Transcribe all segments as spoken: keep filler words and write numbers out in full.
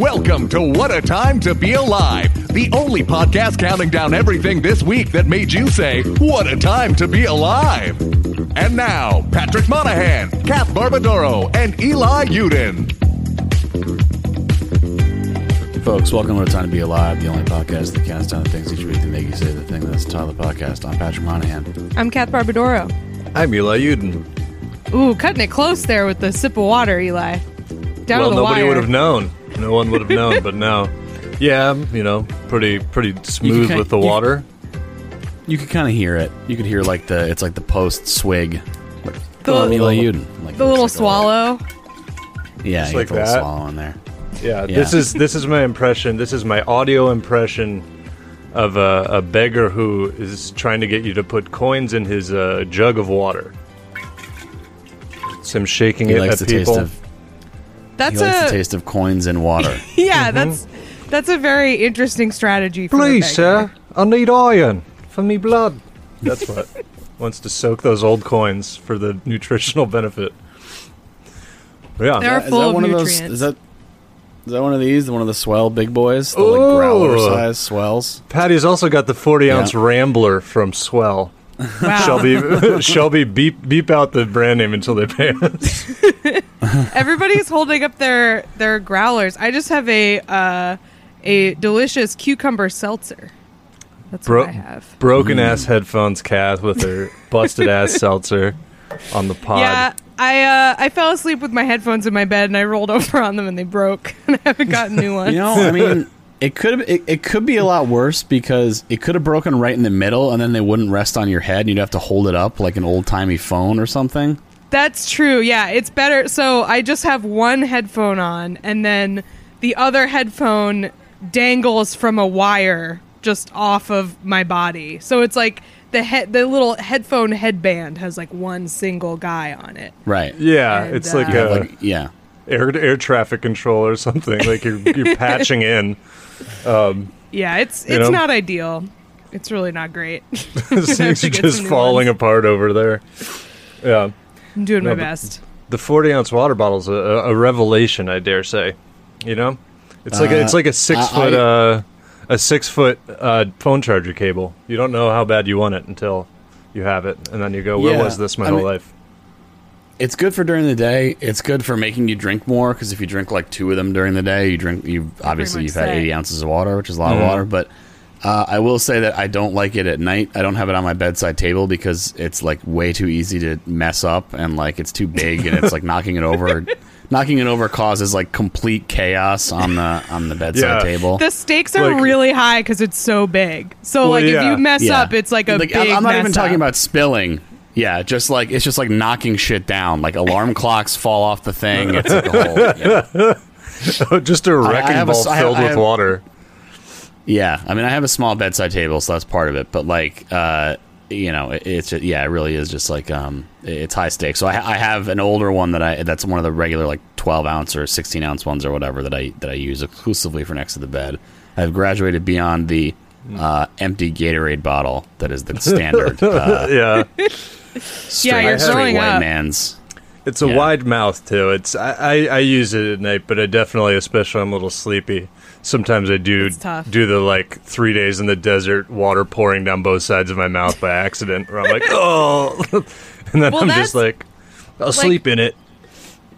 Welcome to What a Time to Be Alive, the only podcast counting down everything this week that made you say, what a time to be alive. And now, Patrick Monahan, Kath Barbadoro, and Eli Yudin. Folks, welcome to What a Time to Be Alive, the only podcast that counts down the things each week that make you say the thing that's the title of the podcast. I'm Patrick Monahan. I'm Kath Barbadoro. I'm Eli Yudin. Ooh, cutting it close there with the sip of water, Eli. Down well, nobody wire. would have known. No one would have known, but now, yeah, you know, pretty pretty smooth kinda, with the water. You, you could kind of hear it. You could hear like the it's like the post swig, like, the, oh, little, Yudin, like, the little like swallow. Little, yeah, just like the little swallow in there. Yeah, yeah, this is this is my impression. This is my audio impression of a, a beggar who is trying to get you to put coins in his uh, jug of water. It's him shaking he it likes at the people. Taste of That's he likes a, the taste of coins and water. Yeah, mm-hmm. that's that's a very interesting strategy for Please, sir, I need iron for me blood. That's what. Wants to soak those old coins for the nutritional benefit. Yeah. They're full of nutrients. Is that, is that one of these? One of the Swell big boys? The, like, growler size Swells? Patty's also got the forty-ounce yeah. Rambler from Swell. Wow. Shelby, Shelby, beep beep out the brand name until they pay us. Everybody's holding up their their growlers. I just have a uh, a delicious cucumber seltzer. That's Bro- what I have. Broken mm. ass headphones, Kath, with her busted ass seltzer on the pod. Yeah, I uh, I fell asleep with my headphones in my bed and I rolled over on them and they broke and I haven't gotten new ones. You know, I mean. It could it, it could be a lot worse because it could have broken right in the middle and then they wouldn't rest on your head and you'd have to hold it up like an old-timey phone or something. That's true, yeah. It's better. So I just have one headphone on and then the other headphone dangles from a wire just off of my body. So it's like the he- the little headphone headband has like one single guy on it. Right. Yeah, and, it's uh, like a like, yeah. air air traffic control or something. Like you're, you're patching in. Um, yeah, it's it's you know? not ideal. It's really not great. Things are just falling ones. apart over there. Yeah, I'm doing no, my best. The forty ounce water bottle's a, a revelation, I dare say. You know, it's uh, like a, it's like a six I, foot I, uh, a six foot uh, phone charger cable. You don't know how bad you want it until you have it, and then you go, "Where yeah, was this my I whole mean, life?" It's good for during the day. It's good for making you drink more because if you drink like two of them during the day, you drink. You obviously you've had eighty ounces of water, which is a lot mm-hmm. of water. But uh, I will say that I don't like it at night. I don't have it on my bedside table because it's like way too easy to mess up and like it's too big and it's like knocking it over. Knocking it over causes like complete chaos on the on the bedside yeah. table. The stakes are like, really high because it's so big. So well, like yeah. if you mess yeah. up, it's like a like, big. I'm not mess even talking up. about spilling. Yeah, just like it's just like knocking shit down. Like alarm clocks fall off the thing. It's like a whole, yeah. just a wrecking I, I ball a, filled have, with water. Yeah, I mean, I have a small bedside table, so that's part of it. But like, uh, you know, it, it's just, yeah, it really is just like um, it's high stakes. So I, I have an older one that I that's one of the regular like twelve ounce or sixteen ounce ones or whatever that I that I use exclusively for next to the bed. I've graduated beyond the uh, empty Gatorade bottle that is the standard. Uh, yeah. Straight, yeah, you're straight white up. man's. It's a yeah. wide mouth too. It's I, I, I use it at night, but I definitely, especially when I'm a little sleepy, sometimes I do do the like three days in the desert, water pouring down both sides of my mouth by accident. Where I'm like, oh, and then well, I'm just like, I'll like, sleep in it.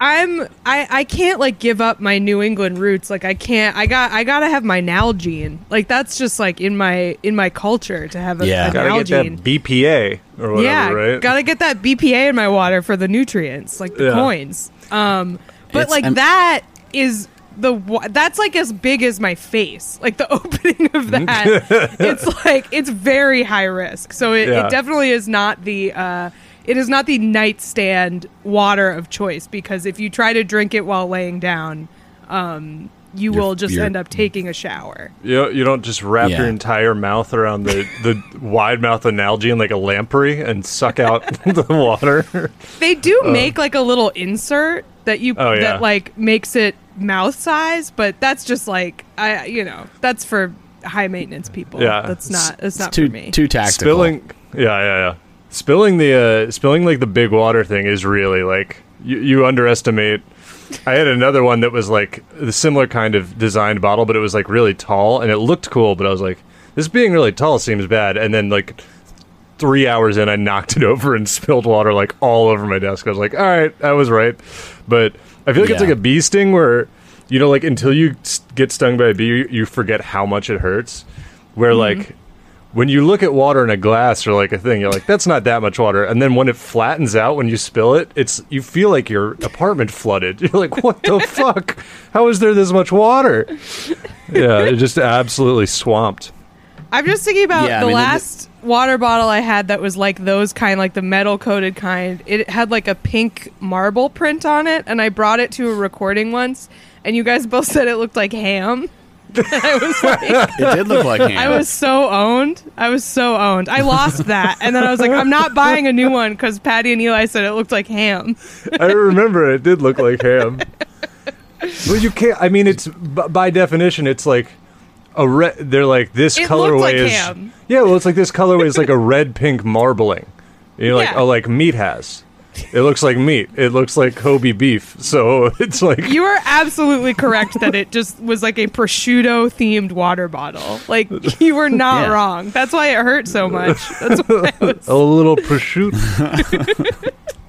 I'm I, I can't like give up my New England roots. Like I can't. I got I gotta have my Nalgene. Like that's just like in my in my culture to have a, yeah. a gotta Nalgene. Gotta get that B P A or whatever. Yeah, right? Gotta get that B P A in my water for the nutrients, like the yeah. coins. Um, but it's, like I'm, that is the that's like as big as my face. Like the opening of that, it's like it's very high risk. So it, yeah. it definitely is not the. Uh, It is not the nightstand water of choice because if you try to drink it while laying down, um, you you're, will just end up taking a shower. You, you don't just wrap yeah. your entire mouth around the, the wide mouth of Nalgene like a lamprey and suck out the water. They do uh, make like a little insert that you oh, yeah. that like makes it mouth size, but that's just like I you know that's for high maintenance people. Yeah. that's not that's it's not too, for me. Too tactical. Spilling. Yeah, yeah, yeah. Spilling the uh, spilling like the big water thing is really like you, you underestimate. I had another one that was like the similar kind of designed bottle, but it was like really tall and it looked cool, but I was like, this being really tall seems bad. And then like three hours in, I knocked it over and spilled water like all over my desk. I was like, all right, I was right. But I feel like yeah. it's like a bee sting where, you know, like until you get stung by a bee, you, you forget how much it hurts. Where mm-hmm. like when you look at water in a glass or like a thing, you're like, that's not that much water. And then when it flattens out, when you spill it, it's you feel like your apartment flooded. You're like, what the fuck? How is there this much water? Yeah, it just absolutely swamped. I'm just thinking about yeah, the I mean, last the, water bottle I had that was like those kind, like the metal coated kind. It had like a pink marble print on it. And I brought it to a recording once. And you guys both said it looked like ham. I was like, it did look like ham. I was so owned. I was so owned. I lost that. And then I was like, I'm not buying a new one because Patty and Eli said it looked like ham. I remember it did look like ham. Well, you can't. I mean, it's b- by definition, it's like a red. They're like, this it colorway like is. Ham. Yeah, well, it's like this colorway is like a red pink marbling. You're yeah. like, oh, like meat has. It looks like meat. It looks like Kobe beef. So it's like... You are absolutely correct that it just was like a prosciutto-themed water bottle. Like, you were not yeah. wrong. That's why it hurt so much. That's why I was... A little prosciutto.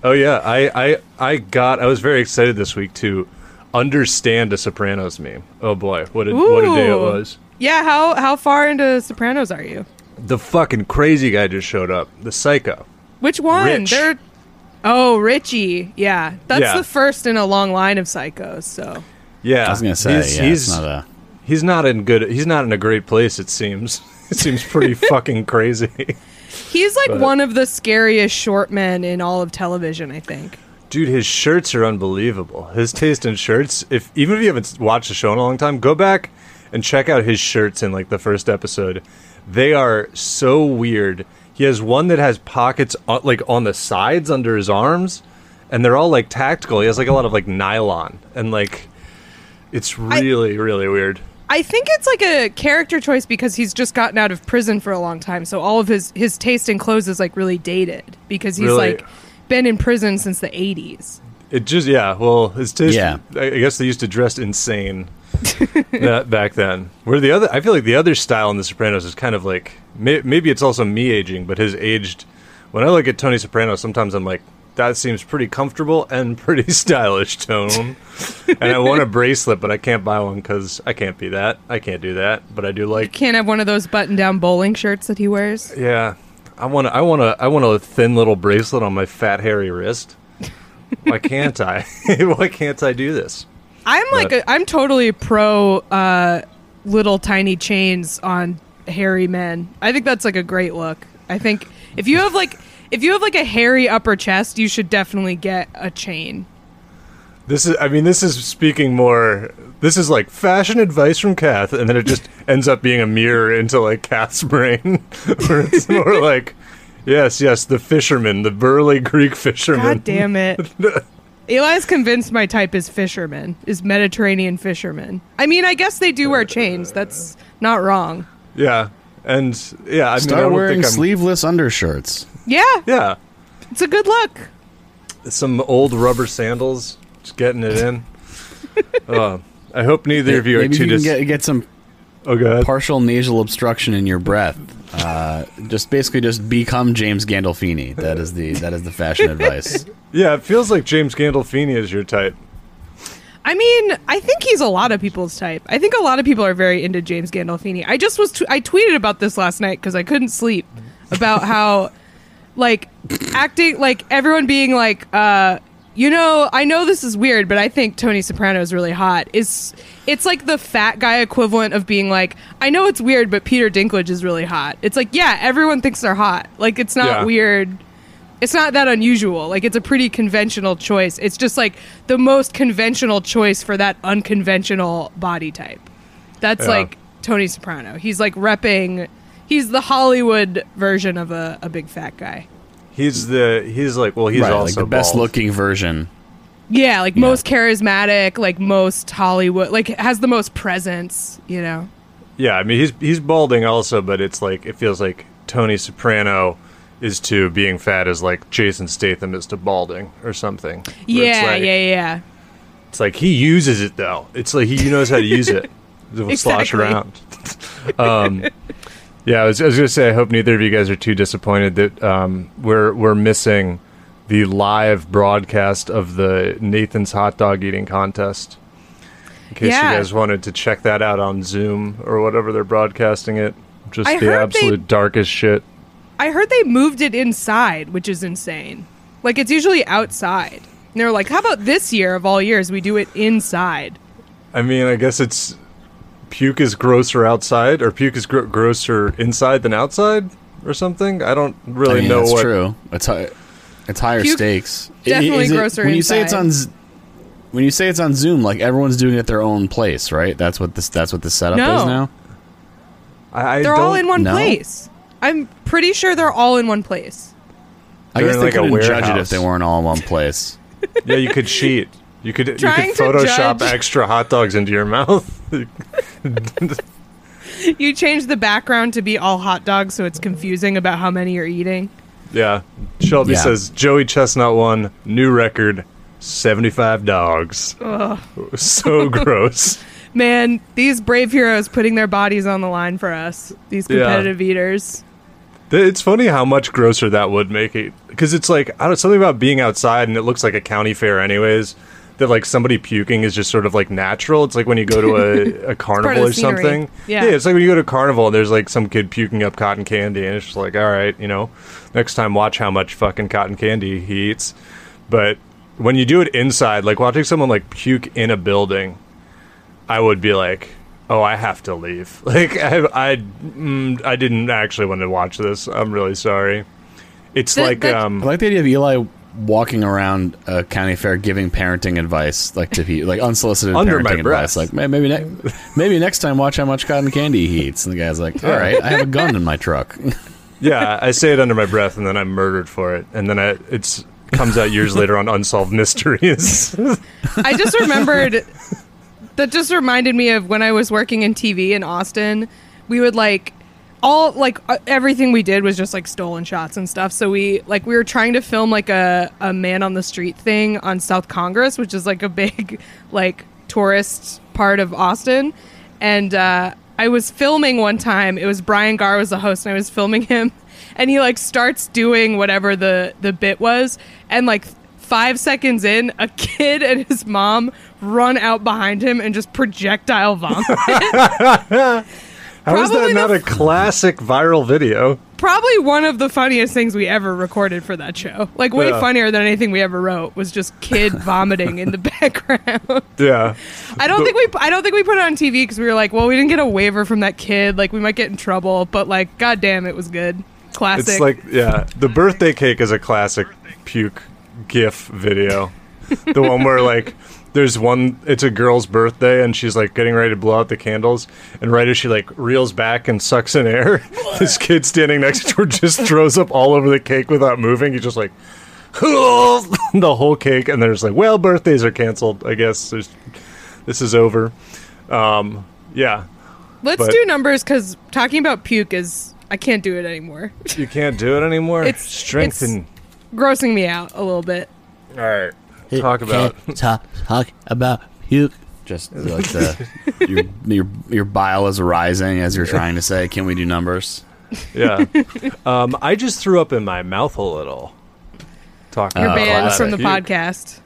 Oh, yeah. I, I, I got... I was very excited this week to understand a Sopranos meme. Oh, boy. What a, what a day it was. Yeah, how, how far into Sopranos are you? The fucking crazy guy just showed up. The psycho. Which one? Rich. They're... Oh, Richie. Yeah. That's yeah. the first in a long line of psychos, so. Yeah. I was going to say, he's, yeah, he's, not a... he's not in good, he's not in a great place, it seems. It seems pretty fucking crazy. He's like but, one of the scariest short men in all of television, I think. Dude, his shirts are unbelievable. His taste in shirts, if even if you haven't watched the show in a long time, go back and check out his shirts in like the first episode. They are so weird. He has one that has pockets uh, like on the sides under his arms, and they're all like tactical. He has like a lot of like nylon, and like it's really I, really weird. I think it's like a character choice because he's just gotten out of prison for a long time, so all of his his taste in clothes is like really dated because he's really? like been in prison since the eighties. It just yeah, well his taste. Yeah. I guess they used to dress insane. That back then, where the other, I feel like the other style in The Sopranos is kind of like may, maybe it's also me aging, but his aged. When I look at Tony Soprano, sometimes I'm like, that seems pretty comfortable and pretty stylish, Tone. And I want a bracelet, but I can't buy one because I can't be that. I can't do that, but I do like. You can't have one of those button-down bowling shirts that he wears. Yeah, I want to. I want to. I want a thin little bracelet on my fat hairy wrist. Why can't I? Why can't I do this? I'm like a, I'm totally pro uh, little tiny chains on hairy men. I think that's like a great look. I think if you have like if you have like a hairy upper chest, you should definitely get a chain. This is I mean this is speaking more. This is like fashion advice from Kath, and then it just ends up being a mirror into like Kath's brain, where it's more like yes, yes, the fisherman, the burly Greek fisherman. God damn it. Eli's convinced my type is fishermen, is Mediterranean fishermen. I mean, I guess they do wear chains. That's not wrong. Yeah, and yeah, I mean, start I don't wearing think I'm... sleeveless undershirts. Yeah, yeah, it's a good look. Some old rubber sandals, just getting it in. uh, I hope neither of you are Maybe too. You can dis- get, get some. Oh, go ahead. Partial nasal obstruction in your breath. Uh, just basically, just become James Gandolfini. That is the that is the fashion advice. Yeah, it feels like James Gandolfini is your type. I mean, I think he's a lot of people's type. I think a lot of people are very into James Gandolfini. I just was t- I tweeted about this last night because I couldn't sleep about how like acting like everyone being like. Uh, You know, I know this is weird, but I think Tony Soprano is really hot. It's, it's like the fat guy equivalent of being like, I know it's weird, but Peter Dinklage is really hot. It's like, yeah, everyone thinks they're hot. Like, it's not yeah. weird. It's not that unusual. Like, it's a pretty conventional choice. It's just like the most conventional choice for that unconventional body type. That's yeah. like Tony Soprano. He's like repping, he's the Hollywood version of a, a big fat guy. He's the he's like well he's right, also like the bald. Best looking version. Yeah, like yeah. most charismatic, like most Hollywood, like has the most presence, you know. Yeah, I mean he's he's balding also, but it's like it feels like Tony Soprano is to being fat as like Jason Statham is to balding or something. Yeah, like, yeah, yeah. It's like he uses it though. It's like he knows how to use it. It'll exactly. slosh around. um, yeah, I was, I was going to say, I hope neither of you guys are too disappointed that um, we're we're missing the live broadcast of the Nathan's Hot Dog Eating Contest. In case yeah. you guys wanted to check that out on Zoom or whatever they're broadcasting it. Just I the absolute they, darkest shit. I heard they moved it inside, which is insane. Like, it's usually outside. And they're like, how about this year of all years, we do it inside? I mean, I guess it's... puke is grosser outside, or puke is gr- grosser inside than outside, or something. I don't really I mean, know. That's what... true. It's high, it's higher puke stakes. Definitely it, grosser it, when inside. You say it's on, when you say it's on Zoom, like everyone's doing it at their own place, right? That's what this. That's what the setup no. is now. I, I they're don't, all in one no? place. I'm pretty sure they're all in one place. I guess they like couldn't judge it if they weren't all in one place. Yeah, you could cheat. You could Trying you could Photoshop extra hot dogs into your mouth. You change the background to be all hot dogs, so it's confusing about how many you're eating. Yeah, Shelby yeah. says Joey Chestnut won new record, seventy-five dogs. Ugh. So gross. Man, these brave heroes putting their bodies on the line for us. These competitive yeah. eaters. It's funny how much grosser that would make it, because it's like I don't something about being outside and it looks like a county fair, anyways. That like somebody puking is just sort of like natural. It's like when you go to a, a carnival or something. Yeah. yeah, it's like when you go to a carnival and there's like some kid puking up cotton candy, and it's just like, all right, you know, next time watch how much fucking cotton candy he eats. But when you do it inside, like watching someone like puke in a building, I would be like, oh, I have to leave. Like I, I, mm, I didn't actually want to watch this. I'm really sorry. It's that, like that, um, I like the idea of Eli walking around a county fair giving parenting advice, like to be like unsolicited under parenting my breath. Advice, like maybe ne- maybe next time watch how much cotton candy he eats. And the guy's like, all right, I have a gun in my truck. Yeah, I say it under my breath, and then I'm murdered for it, and then I, it's comes out years later on Unsolved Mysteries. I just remembered that. Just reminded me of when I was working in T V in Austin. We would like. All like everything we did was just like stolen shots and stuff. So we like we were trying to film like a, a man on the street thing on South Congress, which is like a big like tourist part of Austin. And uh, I was filming one time. It was Brian Garr was the host, and I was filming him. And he like starts doing whatever the the bit was, and like five seconds in, a kid and his mom run out behind him and just projectile vomit. How probably is that not f- a classic viral video? Probably one of the funniest things we ever recorded for that show. Like, way yeah. funnier than anything we ever wrote was just kid vomiting in the background. Yeah. I don't but, think we I don't think we put it on T V because we were like, well, we didn't get a waiver from that kid. Like, we might get in trouble. But, like, goddamn, it was good. Classic. It's like, yeah. The birthday cake is a classic puke gif video. The one where, like... There's one, it's a girl's birthday, and she's, like, getting ready to blow out the candles. And right as she, like, reels back and sucks in air, this kid standing next to her just throws up all over the cake without moving. He's just like, the whole cake. And they're just like, well, birthdays are canceled, I guess. There's, this is over. Um, yeah. Let's but, do numbers, because talking about puke is, I can't do it anymore. You can't do it anymore? It's, Strength it's and- grossing me out a little bit. All right. Talk about talk, talk about puke. Just like the your, your your bile is rising as you're trying to say, "Can we do numbers?" Yeah, um, I just threw up in my mouth a little. Talking your bands from the puke. Podcast.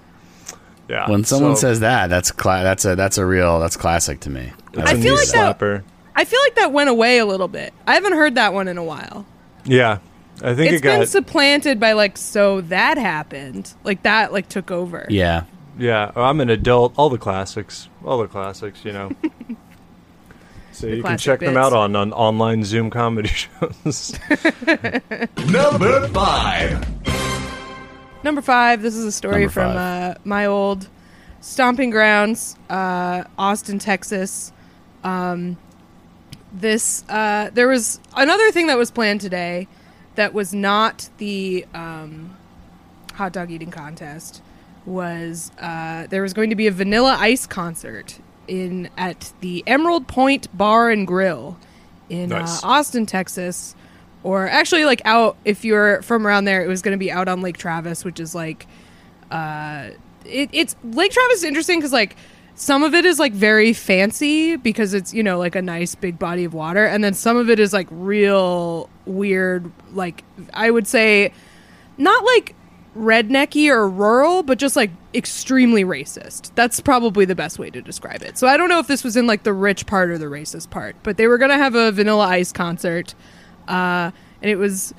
Yeah, when someone so, says that, that's cla- that's a that's a real that's classic to me. I feel like that. Slapper. I feel like that went away a little bit. I haven't heard that one in a while. Yeah. I think it's it got, been supplanted by like so that happened like that like took over. Yeah, yeah. I'm an adult. All the classics, all the classics. You know. So the you can check bits. Them out on, on online Zoom comedy shows. Number five. Number five. This is a story Number from uh, my old stomping grounds, uh, Austin, Texas. Um, this uh, there was another thing that was planned today. That was not the um, hot dog eating contest. Was uh, there was going to be a Vanilla Ice concert in at the Emerald Point Bar and Grill in nice. uh, Austin, Texas, or actually like out, if you're from around there, it was going to be out on Lake Travis, which is like, uh, it, it's Lake Travis is interesting because like some of it is like very fancy because it's, you know, like a nice big body of water. And then some of it is like real weird, like I would say not like rednecky or rural, but just like extremely racist. That's probably the best way to describe it. So I don't know if this was in like the rich part or the racist part, but they were going to have a Vanilla Ice concert. Uh, and it was,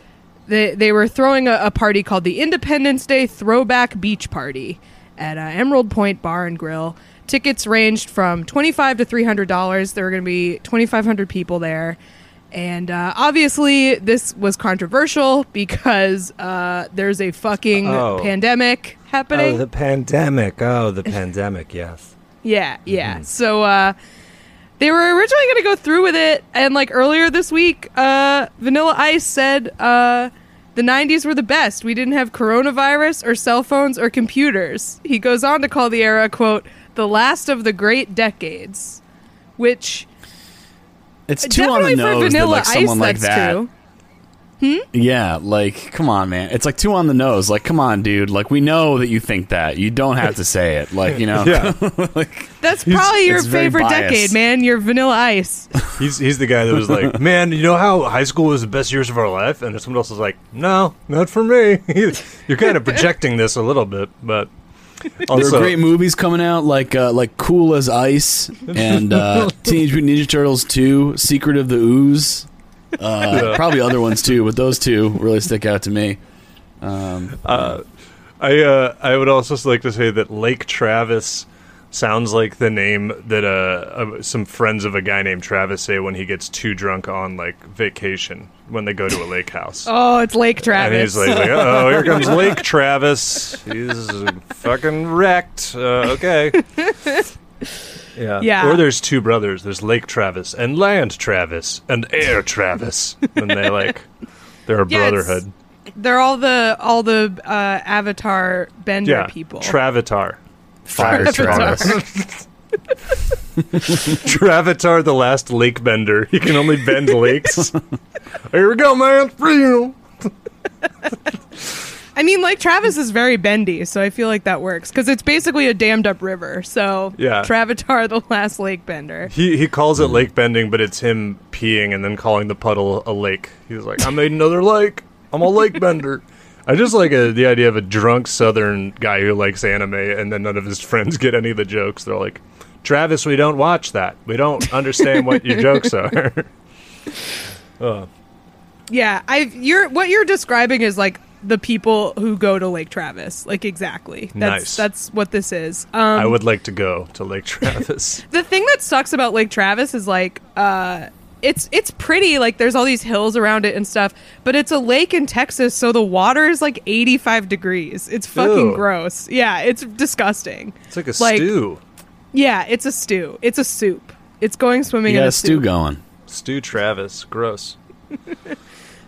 they, they were throwing a, a party called the Independence Day Throwback Beach Party at uh, Emerald Point Bar and Grill. Tickets ranged from twenty-five dollars to three hundred dollars. There were going to be twenty-five hundred people there. And uh, obviously, this was controversial because uh, there's a fucking oh. pandemic happening. Oh, the pandemic. Oh, the pandemic, yes. Yeah, yeah. Mm-hmm. So uh, they were originally going to go through with it. And like earlier this week, uh, Vanilla Ice said uh, the nineties were the best. We didn't have coronavirus or cell phones or computers. He goes on to call the era, quote, the last of the great decades, which... It's too definitely on the nose that like someone like that. Too. Hmm? Yeah, like come on, man. It's like too on the nose. Like come on, dude. Like we know that you think that. You don't have to say it. Like you know. Yeah. like, that's probably your favorite decade, man. Your Vanilla Ice. He's he's the guy that was like, man, you know how high school was the best years of our life, and someone else was like, no, not for me. You're kind of projecting this a little bit, but. Also, there are great movies coming out like uh, like Cool as Ice and uh, Teenage Mutant Ninja Turtles two: Secret of the Ooze. Uh, yeah. Probably other ones too, but those two really stick out to me. Um, uh, I uh, I would also like to say that Lake Travis sounds like the name that uh, uh, some friends of a guy named Travis say when he gets too drunk on like vacation when they go to a lake house. Oh, it's Lake Travis. And he's like, like oh, here comes Lake Travis. He's fucking wrecked. Uh, okay. Yeah. yeah. Or there's two brothers. There's Lake Travis and Land Travis and Air Travis. And they like, they're a yeah, brotherhood. They're all the all the uh, Avatar Bender yeah, people. Travatar. Fire Travis. Travatar, the last lake bender. He can only bend lakes. Here we go, man. For you. I mean, like Travis is very bendy, so I feel like that works because it's basically a dammed up river. So, yeah. Travatar, the last lake bender. He he calls it lake bending, but it's him peeing and then calling the puddle a lake. He's like, I made another lake. I'm a lake bender. I just like a, the idea of a drunk Southern guy who likes anime and then none of his friends get any of the jokes. They're like, Travis, we don't watch that. We don't understand what your jokes are. uh. Yeah, I you're what you're describing is like the people who go to Lake Travis. Like exactly. That's nice. That's what this is. Um, I would like to go to Lake Travis. The thing that sucks about Lake Travis is like uh It's it's pretty, like there's all these hills around it and stuff, but it's a lake in Texas, so the water is like eighty-five degrees. It's fucking Ew. gross. Yeah, it's disgusting. It's like a like, stew. Yeah, it's a stew. It's a soup. It's going swimming in a stew. You got a stew going. Stew Travis. Gross.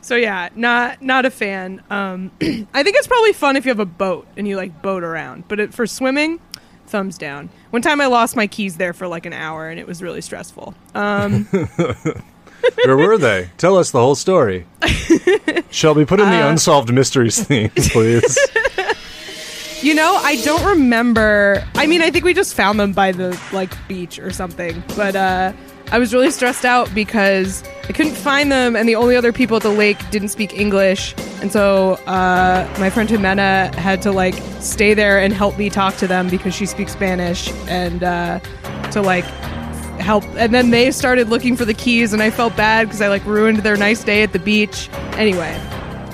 So yeah, not not a fan. Um, I think it's probably fun if you have a boat and you like boat around, but it, for swimming, thumbs down. One time I lost my keys there for like an hour and it was really stressful. Um, Where were they? Tell us the whole story. Shelby, put in the uh, Unsolved Mysteries theme, please. You know, I don't remember. I mean, I think we just found them by the like beach or something, but uh, I was really stressed out because I couldn't find them and the only other people at the lake didn't speak English. And so uh, my friend Jimena had to like stay there and help me talk to them because she speaks Spanish and uh, to like help. And then they started looking for the keys and I felt bad because I like ruined their nice day at the beach. Anyway,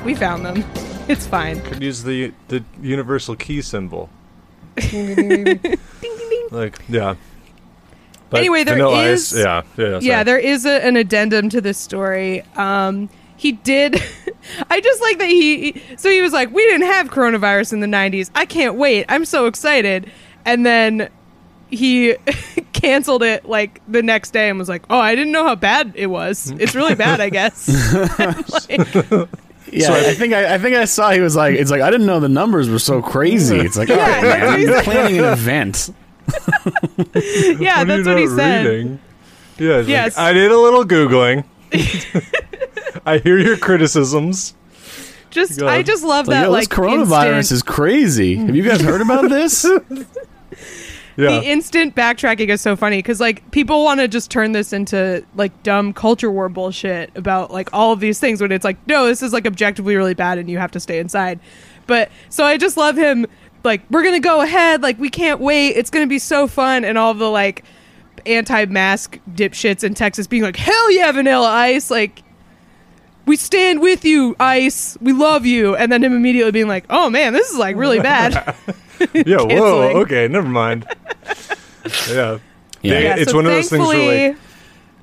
we found them. It's fine. Could use the, the universal key symbol. Ding, ding, ding, ding. Ding, ding, ding. Like, yeah. But anyway, there is ice. yeah, yeah, yeah there is a, an addendum to this story. Um, he did. I just like that he, he. So he was like, "We didn't have coronavirus in the nineties. I can't wait. I'm so excited." And then he canceled it like the next day and was like, "Oh, I didn't know how bad it was. It's really bad, I guess." Like, yeah, so I think I, I think I saw he was like, "It's like I didn't know the numbers were so crazy." It's like, yeah, oh, man, he's planning an event. Yeah, that's what he reading? said. Yeah, yes. Like, I did a little Googling. I hear your criticisms. Just, I just love like, that. Yo, like, this coronavirus instant... is crazy. Have you guys heard about this? Yeah. The instant backtracking is so funny because like people want to just turn this into like dumb culture war bullshit about like all of these things when it's like, no, this is like objectively really bad and you have to stay inside. But so I just love him. Like, we're going to go ahead. Like, we can't wait. It's going to be so fun. And all the like anti-mask dipshits in Texas being like, hell yeah, Vanilla Ice. Like, we stand with you, Ice. We love you. And then him immediately being like, oh, man, this is, like, really bad. Yeah, whoa, okay, never mind. Yeah. yeah. They, yeah it's so one of those things where, like,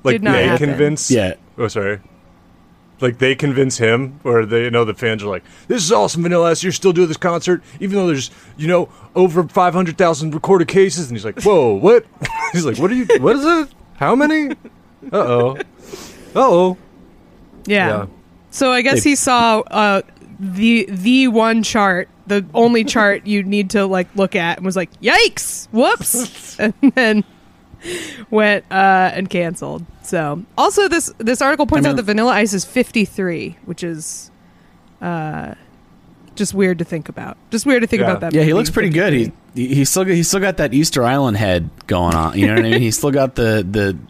like they happen. convince... Yeah. Oh, sorry. Like, they convince him, or they you know the fans are like, this is awesome, Vanilla Ice. You're still doing this concert, even though there's, you know, over five hundred thousand recorded cases. And he's like, whoa, what? He's like, what are you... What is it? How many? Uh-oh. Uh-oh. Yeah. yeah. So I guess they, he saw uh, the the one chart, the only chart you need to like look at, and was like, "Yikes! Whoops!" and then went uh, and canceled. So also this this article points I mean, out that Vanilla Ice is fifty-three, which is uh, just weird to think about. Just weird to think yeah. about that. Yeah, he looks pretty fifty-three. Good. He he still he's still got that Easter Island head going on. You know what I mean? He's still got the the. the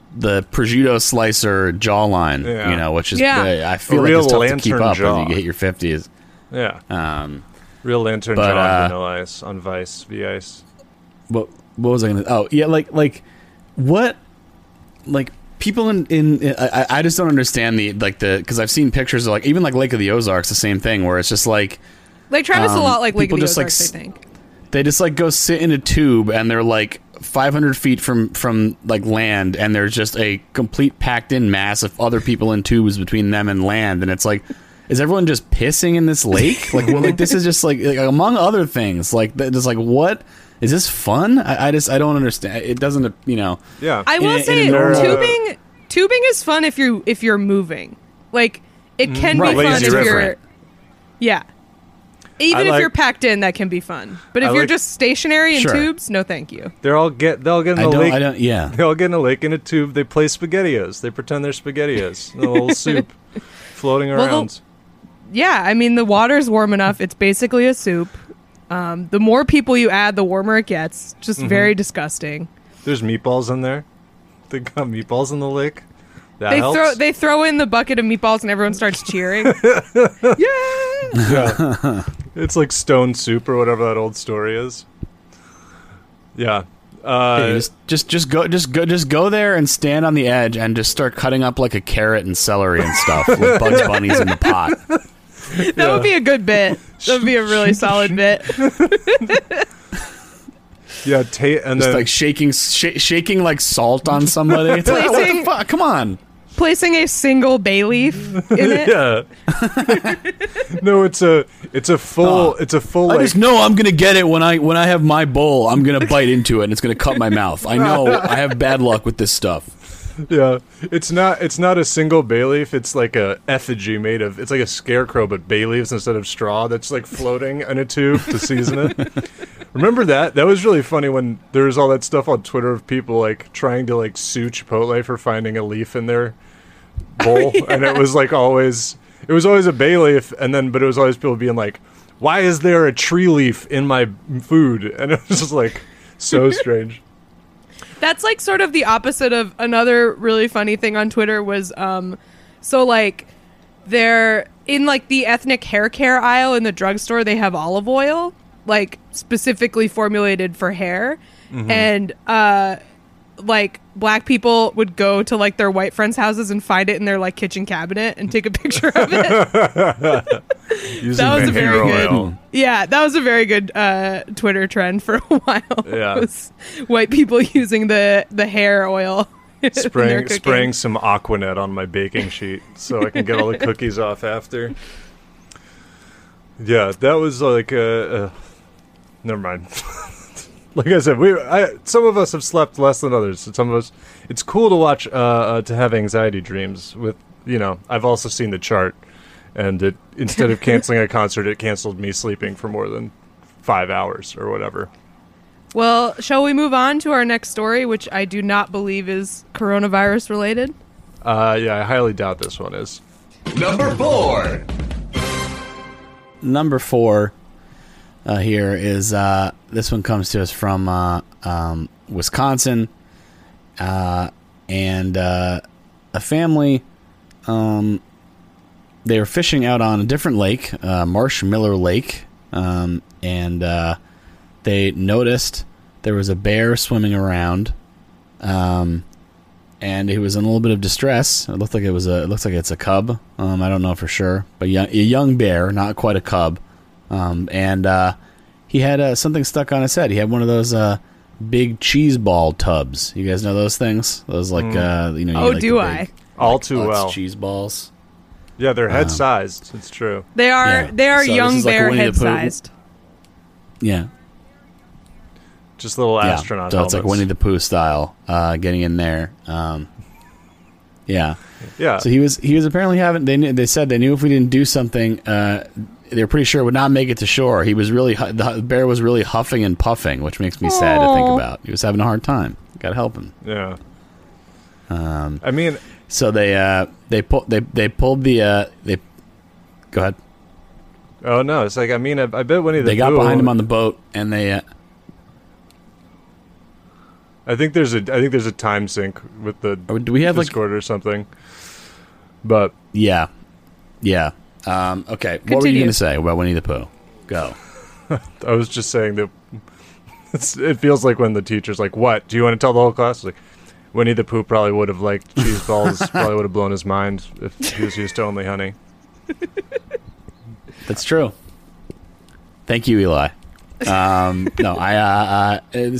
prosciutto slicer jawline, yeah. you know, which is yeah. the, I feel a like it's tough to keep up jaw. When you hit your fifties. Yeah, um, real lantern but, jaw on uh, Vanilla Ice on Vice V Ice. What what was I gonna? Oh yeah, like like what like people in in I, I just don't understand the like the because I've seen pictures of like even like Lake of the Ozarks, the same thing where it's just like Lake Travis um, a lot like Lake of the just Ozarks. Like, I think they just like go sit in a tube and they're like. five hundred feet from from like land, and there's just a complete packed in mass of other people in tubes between them and land, and it's like, is everyone just pissing in this lake? Like, well, like this is just like, like among other things, like just like what is this fun? I, I just I don't understand. It doesn't, you know. Yeah, I will in, say in a, tubing tubing is fun if you if you're moving. Like it can right, be fun if different. you're yeah. Even like, if you're packed in, that can be fun. But if like, you're just stationary in sure. tubes, no, thank you. They're all get. They all get in a lake. I don't, yeah. They all get in a lake in a tube. They play SpaghettiOs. They pretend they're SpaghettiOs. The little soup floating well, around. The, yeah, I mean the water's warm enough. It's basically a soup. Um, the more people you add, the warmer it gets. Just mm-hmm. very disgusting. There's meatballs in there. They got meatballs in the lake. That they helps. throw they throw in the bucket of meatballs and everyone starts cheering. yeah. yeah. It's like stone soup or whatever that old story is. Yeah, uh, hey, just, just just go just go just go there and stand on the edge and just start cutting up like a carrot and celery and stuff with Bugs Bunnies in the pot. That yeah. would be a good bit. That would be a really solid bit. Yeah, ta- and just then, like shaking, sh- shaking like salt on somebody. It's placing, like, what the fuck? Come on. Placing a single bay leaf in it. Yeah. No, it's a, it's a full, oh, it's a full. I like, just know I'm gonna get it when I, when I have my bowl. I'm gonna bite into it and it's gonna cut my mouth. I know I have bad luck with this stuff. Yeah, it's not, it's not a single bay leaf. It's like a effigy made of. It's like a scarecrow, but bay leaves instead of straw. That's like floating in a tube to season it. Remember that? That was really funny when there was all that stuff on Twitter of people like trying to like sue Chipotle for finding a leaf in their bowl, oh, yeah. and it was like always, it was always a bay leaf, and then but it was always people being like, "Why is there a tree leaf in my food?" And it was just like so strange. That's like sort of the opposite of another really funny thing on Twitter was, um, so like they're in like the ethnic hair care aisle in the drugstore. They have olive oil, like specifically formulated for hair, mm-hmm. and uh, like black people would go to like their white friends' houses and find it in their like kitchen cabinet and take a picture of it. that was a very good, oil. yeah, that was a very good uh, Twitter trend for a while. Yeah, was white people using the the hair oil, spraying spraying some Aquanet on my baking sheet so I can get all the cookies off after. Yeah, that was like a. Uh, uh, never mind. Like I said, we I, some of us have slept less than others. Some of us, it's cool to watch uh, uh, to have anxiety dreams. With you know, I've also seen the chart, and it instead of canceling a concert, it canceled me sleeping for more than five hours or whatever. Well, shall we move on to our next story, which I do not believe is coronavirus related? Uh, yeah, I highly doubt this one is. Number four. Number four uh, here is, uh, this one comes to us from uh, um, Wisconsin. Uh, and uh, a family, um, they were fishing out on a different lake, uh, Marsh Miller Lake. Um, and uh, they noticed there was a bear swimming around. Um, and it was in a little bit of distress. It looked like it was a, it looks like it's a cub. Um, I don't know for sure, but young, a young bear, not quite a cub. Um, and, uh, he had, uh, something stuck on his head. He had one of those, uh, big cheese ball tubs. You guys know those things? Those like, mm. uh, you know, you oh, like do I? Big, all like, too well. Cheese balls. Yeah, they're head um, sized. It's true. They are. Yeah. They are so young bear like head sized. Yeah. Just little yeah. astronaut. So it's helmets. Like Winnie the Pooh style, uh, getting in there. Um, yeah. Yeah. So he was. He was apparently having. They knew, they said they knew if we didn't do something, uh, they were pretty sure it would not make it to shore. He was really. The bear was really huffing and puffing, which makes me Aww. sad to think about. He was having a hard time. Got to help him. Yeah. Um. I mean. So they uh, they pulled they they pulled the uh, they go ahead. Oh no! It's like I mean I, I bet Winnie the they Pooh. They got behind him on the boat and they. Uh, I think there's a I think there's a time sink with the do we have Discord like, or something. But yeah, yeah. Um, okay, Continue. What were you going to say about Winnie the Pooh? Go. I was just saying that it's, it feels like when the teacher's like, "What do you want to tell the whole class?" Like. Winnie the Pooh probably would have liked cheese balls. Probably would have blown his mind if he was used to only honey. That's true. Thank you, Eli. Um, no, I. Uh, uh,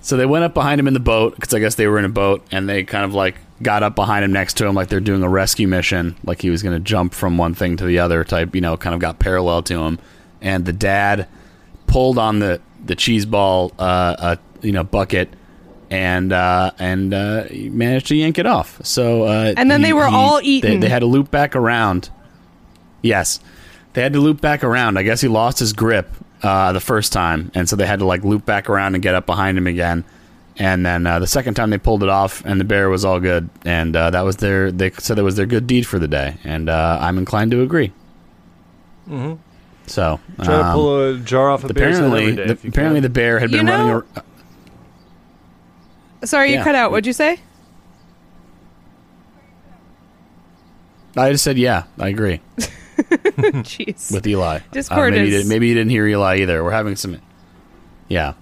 so they went up behind him in the boat because I guess they were in a boat, and they kind of like got up behind him next to him, like they're doing a rescue mission, like he was going to jump from one thing to the other type. You know, kind of got parallel to him, and the dad pulled on the the cheese ball, uh, uh, you know, bucket. And uh, and uh, managed to yank it off. So uh, and then he, they were he, all eaten. They, they had to loop back around. Yes, they had to loop back around. I guess he lost his grip uh, the first time, and so they had to like loop back around and get up behind him again. And then uh, the second time they pulled it off, and the bear was all good. And uh, that was their. They said that was their good deed for the day. And uh, I'm inclined to agree. Mm-hmm. So try um, to pull a jar off a bear's head every day. The, apparently, can. the bear had been you know, running. Ar- Sorry, yeah. you cut out. What'd you say? I just said, yeah, I agree. Jeez. With Eli. Discord uh, maybe, is... you did, maybe you didn't hear Eli either. We're having some... Yeah.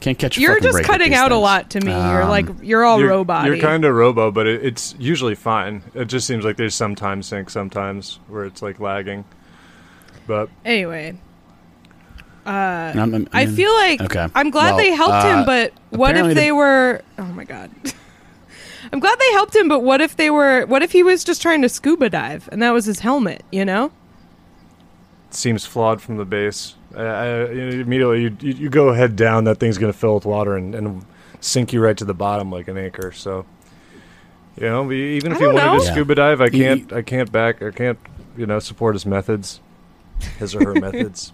Can't catch a You're just break cutting out things. a lot to me. Um, you're like, you're all you're, robot-y. You're kind of robo, but it, it's usually fine. It just seems like there's some time sync sometimes where it's like lagging. But... Anyway... Uh, I'm, I'm, I feel like okay. I'm glad well, they helped uh, him, but what if they the, were? Oh my god! I'm glad they helped him, but what if they were? What if he was just trying to scuba dive and that was his helmet? You know, seems flawed from the base. I, I, immediately, you, you you go head down, that thing's gonna fill with water and, and sink you right to the bottom like an anchor. So, you know, even if he wanted know. to scuba dive, I can't, I can't back, I can't, you know, support his methods, his or her methods.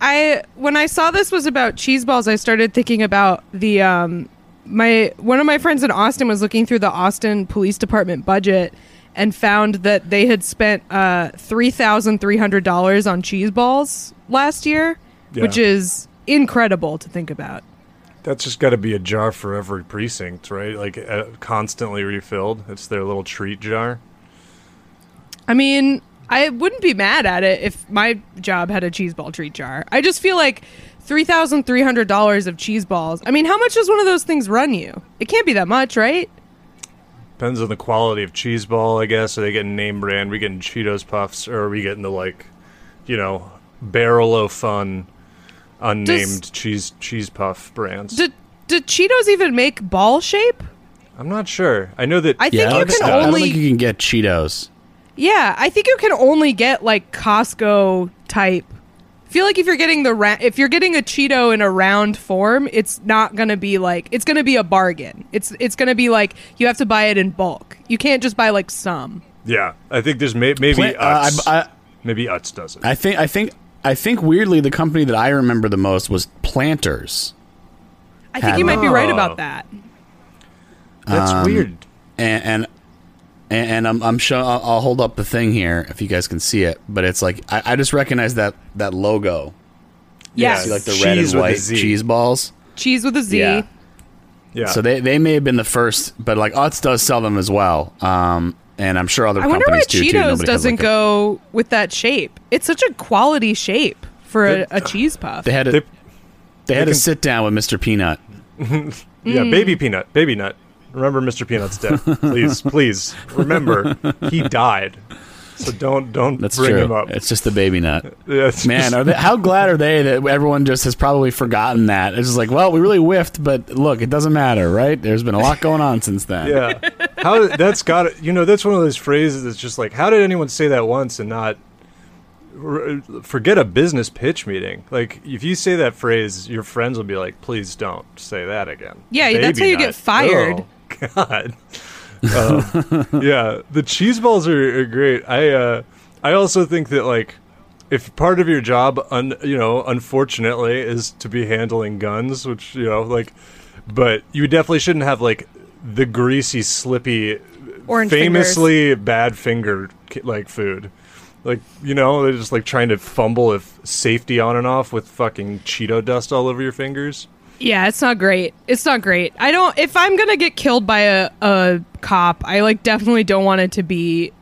I when I saw this was about cheese balls, I started thinking about the um, my one of my friends in Austin was looking through the Austin Police Department budget and found that they had spent uh, three thousand three hundred dollars on cheese balls last year, yeah. which is incredible to think about. That's just got to be a jar for every precinct, right? Like uh, constantly refilled. It's their little treat jar. I mean. I wouldn't be mad at it if my job had a cheese ball treat jar. I just feel like three thousand three hundred dollars of cheese balls. I mean, how much does one of those things run you? It can't be that much, right? Depends on the quality of cheese ball, I guess. Are they getting name brand? Are we getting Cheetos Puffs? Or are we getting the, like, you know, barrel of fun, unnamed Does, cheese cheese puff brands? Do, do Cheetos even make ball shape? I'm not sure. I know that... I think yeah, you can only... I don't think you can get Cheetos. Yeah, I think you can only get like Costco type. I feel like if you're getting the ra- if you're getting a Cheeto in a round form, it's not going to be like it's going to be a bargain. It's it's going to be like you have to buy it in bulk. You can't just buy like some. Yeah, I think there's may- maybe Plant, Utz, uh, I, I, maybe Utz does it. I think I think I think weirdly the company that I remember the most was Planters. I think you might oh. be right about that. That's um, weird. And, and and, and I'm I'm sure I'll, I'll hold up the thing here if you guys can see it, but it's like I, I just recognize that that logo. Yes, you know, see, like the red cheese and white cheese balls. Cheese with a Z. Yeah. Yeah. So they, they may have been the first, but like Utz does sell them as well, um, and I'm sure other I companies do too. I wonder why Cheetos doesn't like go a... with that shape. It's such a quality shape for a, a cheese puff. They had a, they, they had they can... a sit down with Mister Peanut. Yeah, mm. baby peanut, baby nut. Remember Mister Peanut's death. Please, please remember he died. So don't don't That's bring true. him up. It's just the baby nut. Yeah, man, are they, how glad are they that everyone just has probably forgotten that? It's just like, well, we really whiffed, but look, it doesn't matter, right? There's been a lot going on since then. Yeah, how that's got you know that's one of those phrases that's just like, how did anyone say that once and not r- forget a business pitch meeting? Like if you say that phrase, your friends will be like, please don't say that again. Yeah, baby that's how you nut. Get fired. Oh, God. um, yeah, the cheese balls are, are great. I uh, I also think that like if part of your job, un, you know, unfortunately, is to be handling guns, which you know, like, but you definitely shouldn't have like the greasy, slippy, Orange famously fingers. bad finger like food. Like you know, they're just like trying to fumble if safety on and off with fucking Cheeto dust all over your fingers. Yeah, it's not great. It's not great. I don't. If I'm gonna get killed by a, a cop, I like definitely don't want it to be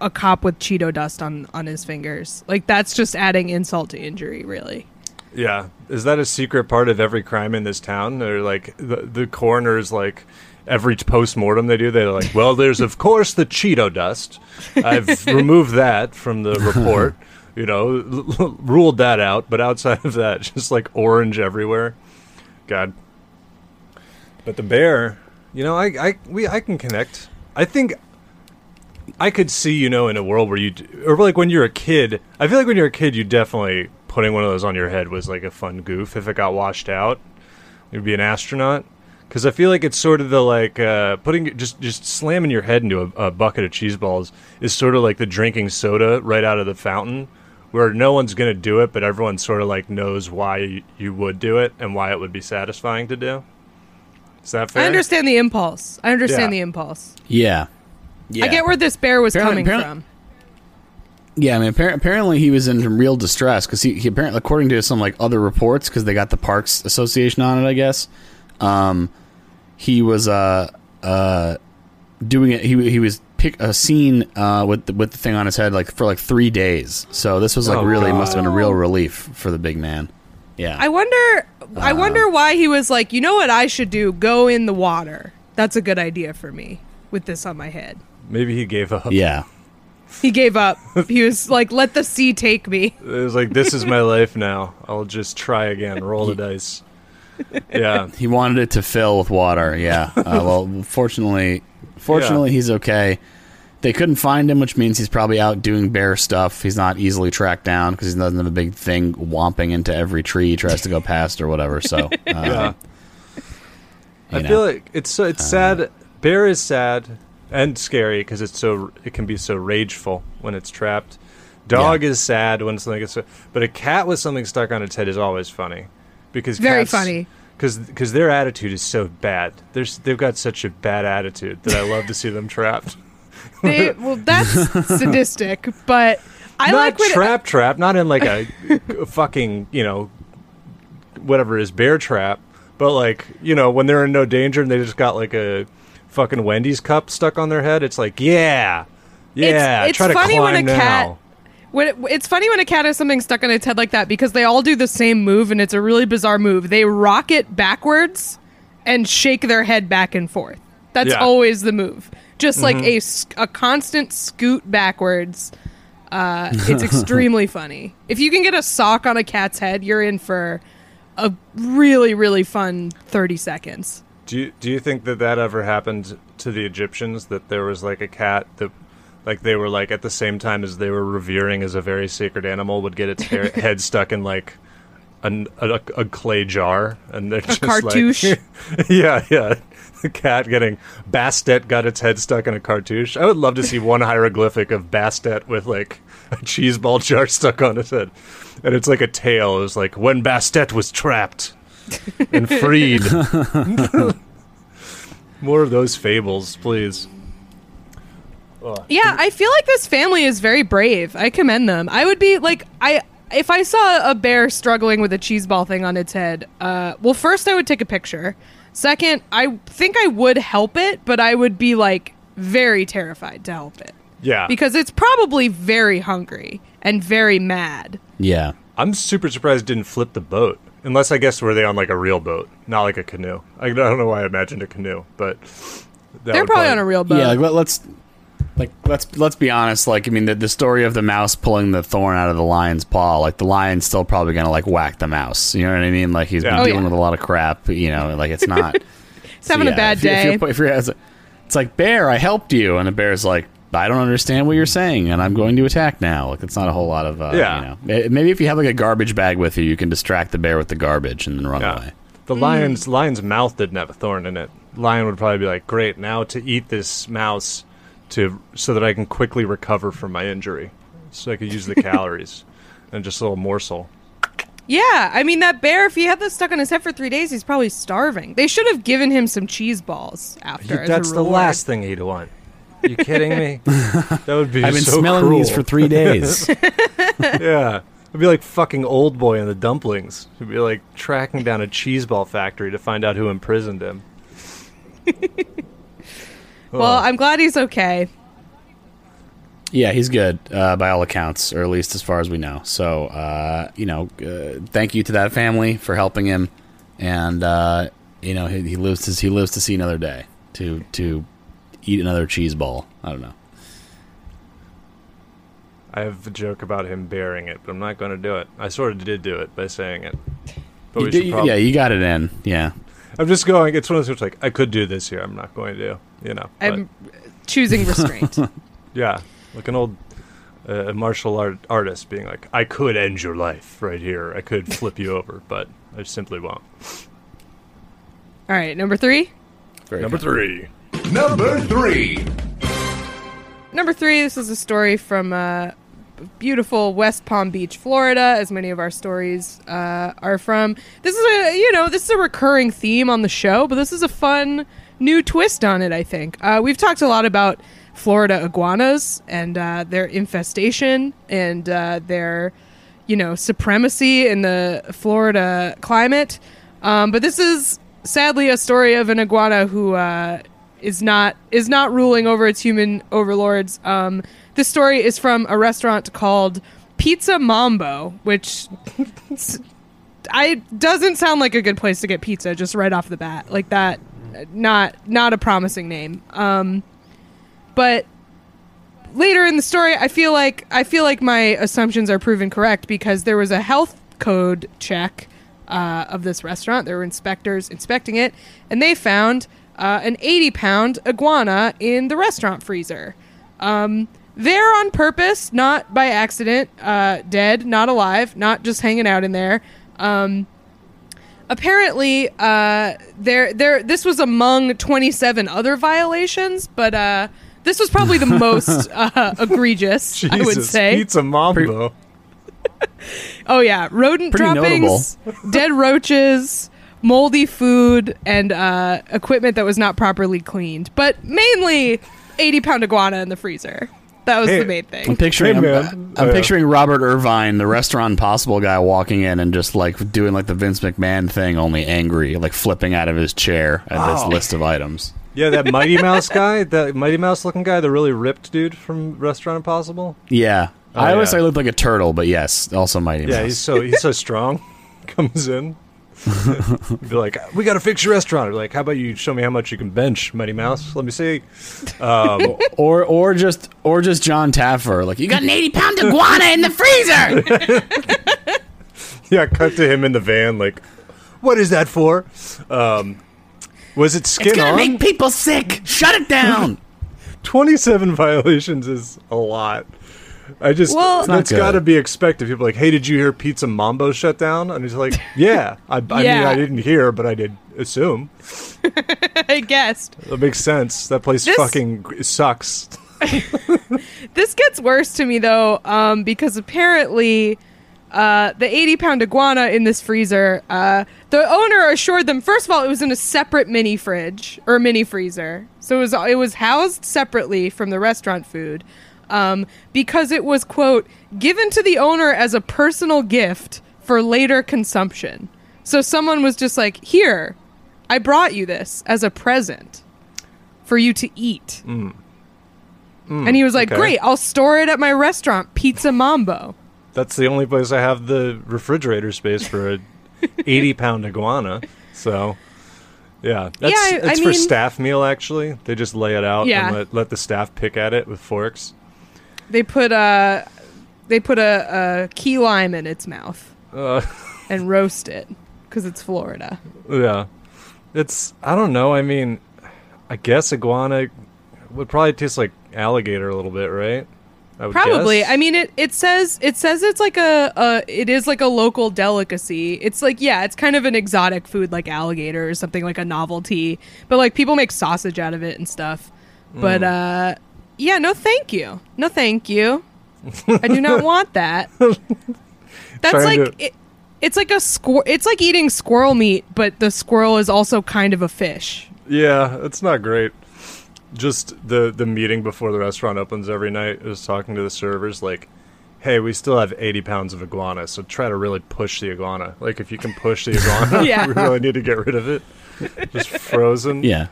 a cop with Cheeto dust on, on his fingers. Like that's just adding insult to injury, really. Yeah, is that a secret part of every crime in this town? Or like the the coroner's like every post-mortem they do, they're like, well, there's of course the Cheeto dust. I've removed that from the report. You know, l- l- ruled that out. But outside of that, just like orange everywhere. God, but the bear, you know, I, I, we, I can connect. I think I could see, you know, in a world where you, or like when you're a kid, I feel like when you're a kid, you definitely putting one of those on your head was like a fun goof. If it got washed out, you'd be an astronaut. Because I feel like it's sort of the like uh, putting just just slamming your head into a, a bucket of cheese balls is sort of like the drinking soda right out of the fountain. Where no one's going to do it, but everyone sort of like knows why you, you would do it and why it would be satisfying to do. Is that fair? I understand the impulse. I understand yeah. the impulse. Yeah. yeah. I get where this bear was apparently, coming apparently, from. Yeah, I mean, apparently, apparently he was in real distress because he, he apparently, according to some like other reports, because they got the Parks Association on it, I guess, um, he was uh, uh, doing it. He, he was. Pick a scene uh, with the, with the thing on his head like for like three days. So this was like oh, really God. must have been a real relief for the big man. Yeah, I wonder. Uh, I wonder why he was like, you know what I should do? Go in the water. That's a good idea for me. With this on my head. Maybe he gave up. Yeah, he gave up. He was like, let the sea take me. It was like, this is my life now. I'll just try again. Roll the dice. Yeah, he wanted it to fill with water. Yeah. Uh, well, fortunately. Fortunately, yeah. he's okay. They couldn't find him, which means he's probably out doing bear stuff. He's not easily tracked down because he doesn't have a big thing whomping into every tree he tries to go past or whatever. So, uh, yeah. I know. feel like it's so it's uh, sad. Bear is sad and scary because it's so it can be so rageful when it's trapped. Dog yeah. is sad when something gets. But a cat with something stuck on its head is always funny because very cats, funny. Because their attitude is so bad. They're, they've got such a bad attitude that I love to see them trapped. They, well, that's sadistic, but I not like... Not trap it, trap, not in like a, a fucking, you know, whatever it is, bear trap, but like, you know, when they're in no danger and they just got like a fucking Wendy's cup stuck on their head, it's like, yeah, yeah, it's, it's try to funny climb when a now. Cat, When it, it's funny when a cat has something stuck on its head like that because they all do the same move, and it's a really bizarre move. They rock it backwards and shake their head back and forth. That's yeah. always the move. Just mm-hmm. like a, a constant scoot backwards. Uh, it's extremely funny. If you can get a sock on a cat's head, you're in for a really, really fun thirty seconds. Do you, do you think that that ever happened to the Egyptians, that there was like a cat that... Like, they were, like, at the same time as they were revering as a very sacred animal, would get its hair, head stuck in, like, an, a, a clay jar. And they're a just cartouche. Like, yeah, yeah. The cat getting... Bastet got its head stuck in a cartouche. I would love to see one hieroglyphic of Bastet with, like, a cheese ball jar stuck on its head. And it's, like, a tale. It was, like, when Bastet was trapped and freed. More of those fables, please. Ugh. Yeah, I feel like this family is very brave. I commend them. I would be like, I if I saw a bear struggling with a cheese ball thing on its head, uh, well, first I would take a picture. Second, I think I would help it, but I would be like very terrified to help it. Yeah. Because it's probably very hungry and very mad. Yeah. I'm super surprised it didn't flip the boat. Unless, I guess, were they on like a real boat, not like a canoe. I don't know why I imagined a canoe, but that they're probably, probably on a real boat. Yeah, like, let's like let's let's be honest. Like, I mean, the, the story of the mouse pulling the thorn out of the lion's paw. Like, the lion's still probably gonna like whack the mouse. You know what I mean? Like, he's yeah. been oh, dealing yeah. with a lot of crap. You know, like it's not. He's so, having yeah, a bad if day. You're, if you're, if you're, if you're, it's like, bear, I helped you, and the bear's like, I don't understand what you're saying, and I'm going to attack now. Like, it's not a whole lot of, uh, yeah. you know. Maybe if you have, like, a garbage bag with you, you can distract the bear with the garbage and then run yeah. away. The mm. lion's lion's mouth didn't have a thorn in it. Lion would probably be like, great, now to eat this mouse to so that I can quickly recover from my injury. So I could use the calories and just a little morsel. Yeah, I mean, that bear, if he had this stuck on his head for three days, he's probably starving. They should have given him some cheese balls after. He, that's the last thing he'd want. Are you kidding me? That would be so cruel. I've been so smelling cruel. These for three days. Yeah. It'd be like fucking Old Boy and the Dumplings. It'd be like tracking down a cheese ball factory to find out who imprisoned him. Well, oh. I'm glad he's okay. Yeah, he's good, uh, by all accounts, or at least as far as we know. So, uh, you know, uh, thank you to that family for helping him. And, uh, you know, he, he lives to, he lives to see another day, to... to eat another cheese ball. I don't know. I have a joke about him bearing it, but I'm not going to do it. I sort of did do it by saying it. But you we do, should probably... Yeah, you got it in. Yeah. I'm just going. It's one of those like, I could do this here. I'm not going to. You know. But... I'm choosing restraint. Yeah. Like an old uh, martial art artist being like, I could end your life right here. I could flip you over, but I simply won't. All right. Number three. Very number good. three. Number three. Number three, this is a story from uh, beautiful West Palm Beach, Florida, as many of our stories uh, are from. This is a, you know, this is a recurring theme on the show, but this is a fun new twist on it, I think. Uh, we've talked a lot about Florida iguanas and uh, their infestation and uh, their, you know, supremacy in the Florida climate. Um, but this is sadly a story of an iguana who... Uh, is not is not ruling over its human overlords. Um, this story is from a restaurant called Pizza Mambo, which I doesn't sound like a good place to get pizza just right off the bat. Like that, not not a promising name. Um, but later in the story, I feel like I feel like my assumptions are proven correct because there was a health code check uh, of this restaurant. There were inspectors inspecting it, and they found. Uh, an eighty-pound iguana in the restaurant freezer. Um, there on purpose, not by accident, uh, dead, not alive, not just hanging out in there. Um, apparently, uh, there, there. This was among twenty-seven other violations, but uh, this was probably the most uh, egregious, Jesus, I would say. Pizza Mambo. Oh, yeah. Rodent pretty droppings, dead roaches... moldy food and uh, equipment that was not properly cleaned, but mainly eighty-pound iguana in the freezer. That was hey, the main thing. I'm picturing hey, I'm, I'm oh, picturing yeah. Robert Irvine, the Restaurant Impossible guy, walking in and just like doing like the Vince McMahon thing, only angry, like flipping out of his chair at wow. this list of items. Yeah, that Mighty Mouse guy, that Mighty Mouse looking guy, the really ripped dude from Restaurant Impossible. Yeah, oh, I always yeah. I looked like a turtle, but yes, also Mighty yeah, Mouse. Yeah, he's so he's so strong. Comes in. Be like, we gotta fix your restaurant. Like, how about you show me how much you can bench, Mighty Mouse? Let me see. Um, or or just or just John Taffer. Like, you got an eighty-pound iguana in the freezer. Yeah, cut to him in the van. Like, what is that for? Um, was it skin on? It's gonna on? make people sick. Shut it down. Twenty-seven violations is a lot. I just, well, that's got to be expected. People are like, hey, did you hear Pizza Mambo shut down? And he's like, yeah. I, I yeah. mean, I didn't hear, but I did assume. I guessed. That makes sense. That place this... fucking sucks. This gets worse to me, though, um, because apparently Uh, the eighty-pound iguana in this freezer, uh, the owner assured them, first of all, it was in a separate mini fridge, or mini freezer. So it was, it was housed separately from the restaurant food, um, because it was, quote, given to the owner as a personal gift for later consumption. So someone was just like, here, I brought you this as a present for you to eat. Mm. Mm, and he was like, okay, great, I'll store it at my restaurant, Pizza Mambo. That's the only place I have the refrigerator space for an eighty-pound iguana. So, yeah. That's, yeah, I, it's I for mean, staff meal, actually. They just lay it out yeah. and let, let the staff pick at it with forks. They put a, they put a, a key lime in its mouth uh. and roast it because it's Florida. Yeah. It's, I don't know. I mean, I guess iguana would probably taste like alligator a little bit, right? I Probably. Guess. I mean, it, it says it says it's like a, a it is like a local delicacy. It's like, yeah, it's kind of an exotic food like alligator or something, like a novelty. But like people make sausage out of it and stuff. Mm. But uh, yeah, no, thank you. No, thank you. I do not want that. That's Trying like to... it, it's like a squir- It's like eating squirrel meat, but the squirrel is also kind of a fish. Yeah, it's not great. Just the, the meeting before the restaurant opens every night, I was talking to the servers like, hey, we still have eighty pounds of iguana, so try to really push the iguana. Like, if you can push the iguana, yeah. we really need to get rid of it. Just frozen. Yeah.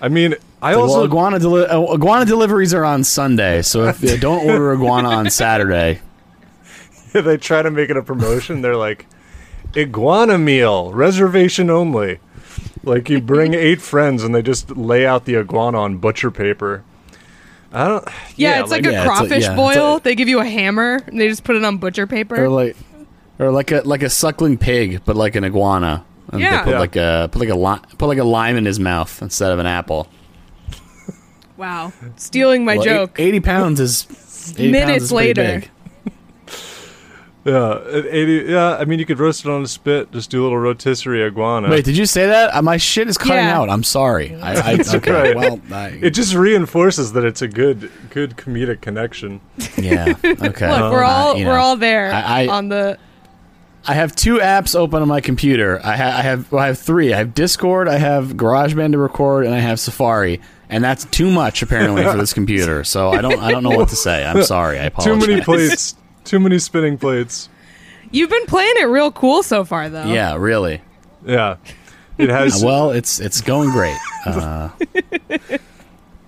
I mean, I like, also... Well, iguana, deli- uh, iguana deliveries are on Sunday, so if they don't order iguana on Saturday. Yeah, they try to make it a promotion. They're like, iguana meal, reservation only. Like, you bring eight friends and they just lay out the iguana on butcher paper. I don't. Yeah, yeah it's like, like a yeah, crawfish like, yeah, boil. Like, they give you a hammer and they just put it on butcher paper. Or like, or like a like a suckling pig, but like an iguana. And yeah. They put yeah. like a put like a li- put like a lime in his mouth instead of an apple. Wow, stealing my well, joke. Eight, eighty pounds is eighty minutes pounds is later. Big. Yeah, eighty. Yeah, I mean, you could roast it on a spit. Just do a little rotisserie iguana. Wait, did you say that? My shit is cutting yeah. out. I'm sorry. I, I, okay. Right. Well, I, it just reinforces that it's a good, good comedic connection. Yeah. Okay. Look, um, we're all uh, you know, we're all there I, I, on the. I have two apps open on my computer. I, ha- I have well, I have three. I have Discord. I have GarageBand to record, and I have Safari. And that's too much apparently for this computer. So I don't I don't know what to say. I'm sorry. I apologize. Too many plates. Too many spinning plates. You've been playing it real cool so far, though. Yeah, really. Yeah, it has. Uh, well, it's it's going great. Uh...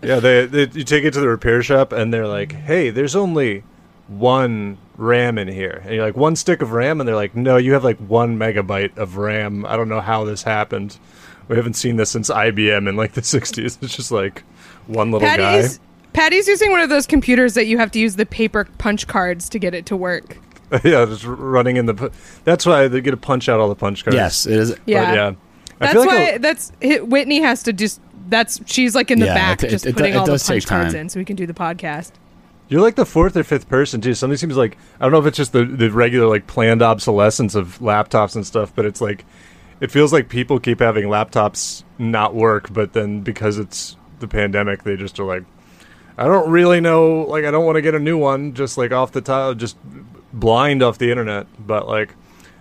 yeah, they, they you take it to the repair shop and they're like, "Hey, there's only one RAM in here," and you're like, "One stick of RAM," and they're like, "No, you have like one megabyte of RAM. I don't know how this happened. We haven't seen this since I B M in like the sixties. It's just like one little Patty guy." Is- Patty's using one of those computers that you have to use the paper punch cards to get it to work. Yeah, just running in the... Pu- that's why they get to punch out all the punch cards. Yes, it is. Yeah. But, yeah. That's I feel why... Like that's Whitney has to just... That's She's like in the yeah, back it, just it, putting it, it all the punch cards in so we can do the podcast. You're like the fourth or fifth person, too. Something seems like... I don't know if it's just the, the regular like planned obsolescence of laptops and stuff, but it's like... It feels like people keep having laptops not work, but then because it's the pandemic, they just are like... I don't really know, like, I don't want to get a new one, just, like, off the top, just blind off the internet, but, like,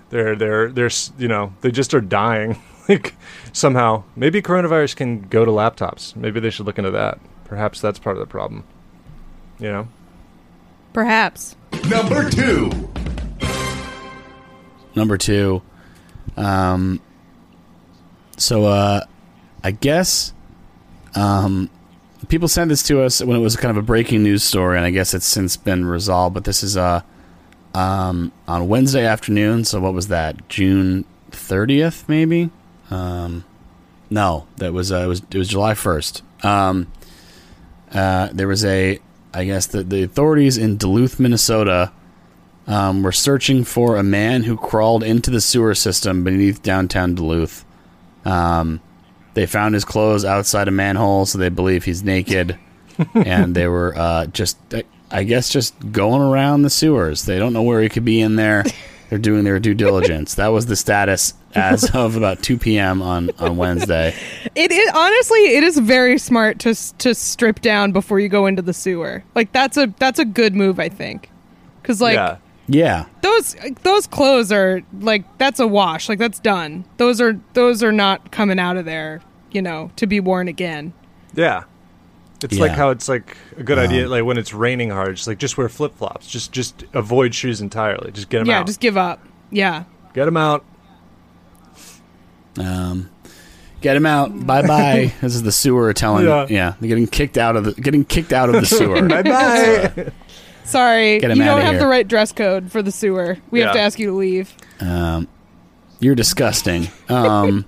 they're, they're, they're, you know, they just are dying, like, somehow. Maybe coronavirus can go to laptops. Maybe they should look into that. Perhaps that's part of the problem, you know? Perhaps. Number two. Number two. Um, so, uh, I guess, um... people sent this to us when it was kind of a breaking news story, and I guess it's since been resolved. But this is uh, um, on Wednesday afternoon. So what was that? June thirtieth, maybe? Um, no, that was uh, it was it was July first. Um, uh, there was a, I guess the the authorities in Duluth, Minnesota, um, were searching for a man who crawled into the sewer system beneath downtown Duluth. Um, They found his clothes outside a manhole, so they believe he's naked. And they were uh, just, I guess, just going around the sewers. They don't know where he could be in there. They're doing their due diligence. That was the status as of about two p.m. on, on Wednesday. It is, honestly, it is very smart to to strip down before you go into the sewer. Like, that's a that's a good move, I think. Because, like, yeah. Yeah. Those those clothes are like, that's a wash. Like, that's done. Those are those are not coming out of there, you know, to be worn again. Yeah. It's yeah. like how it's like a good um, idea, like when it's raining hard, just like just wear flip flops. Just just avoid shoes entirely. Just get them yeah, out. Yeah, just give up. Yeah. Get them out. Um, get him out. Bye bye. This is the sewer telling. Yeah. yeah, they're getting kicked out of the getting kicked out of the sewer. Bye bye. So, sorry, you don't have here. the right dress code for the sewer. We yeah. have to ask you to leave. Um, you're disgusting. Um,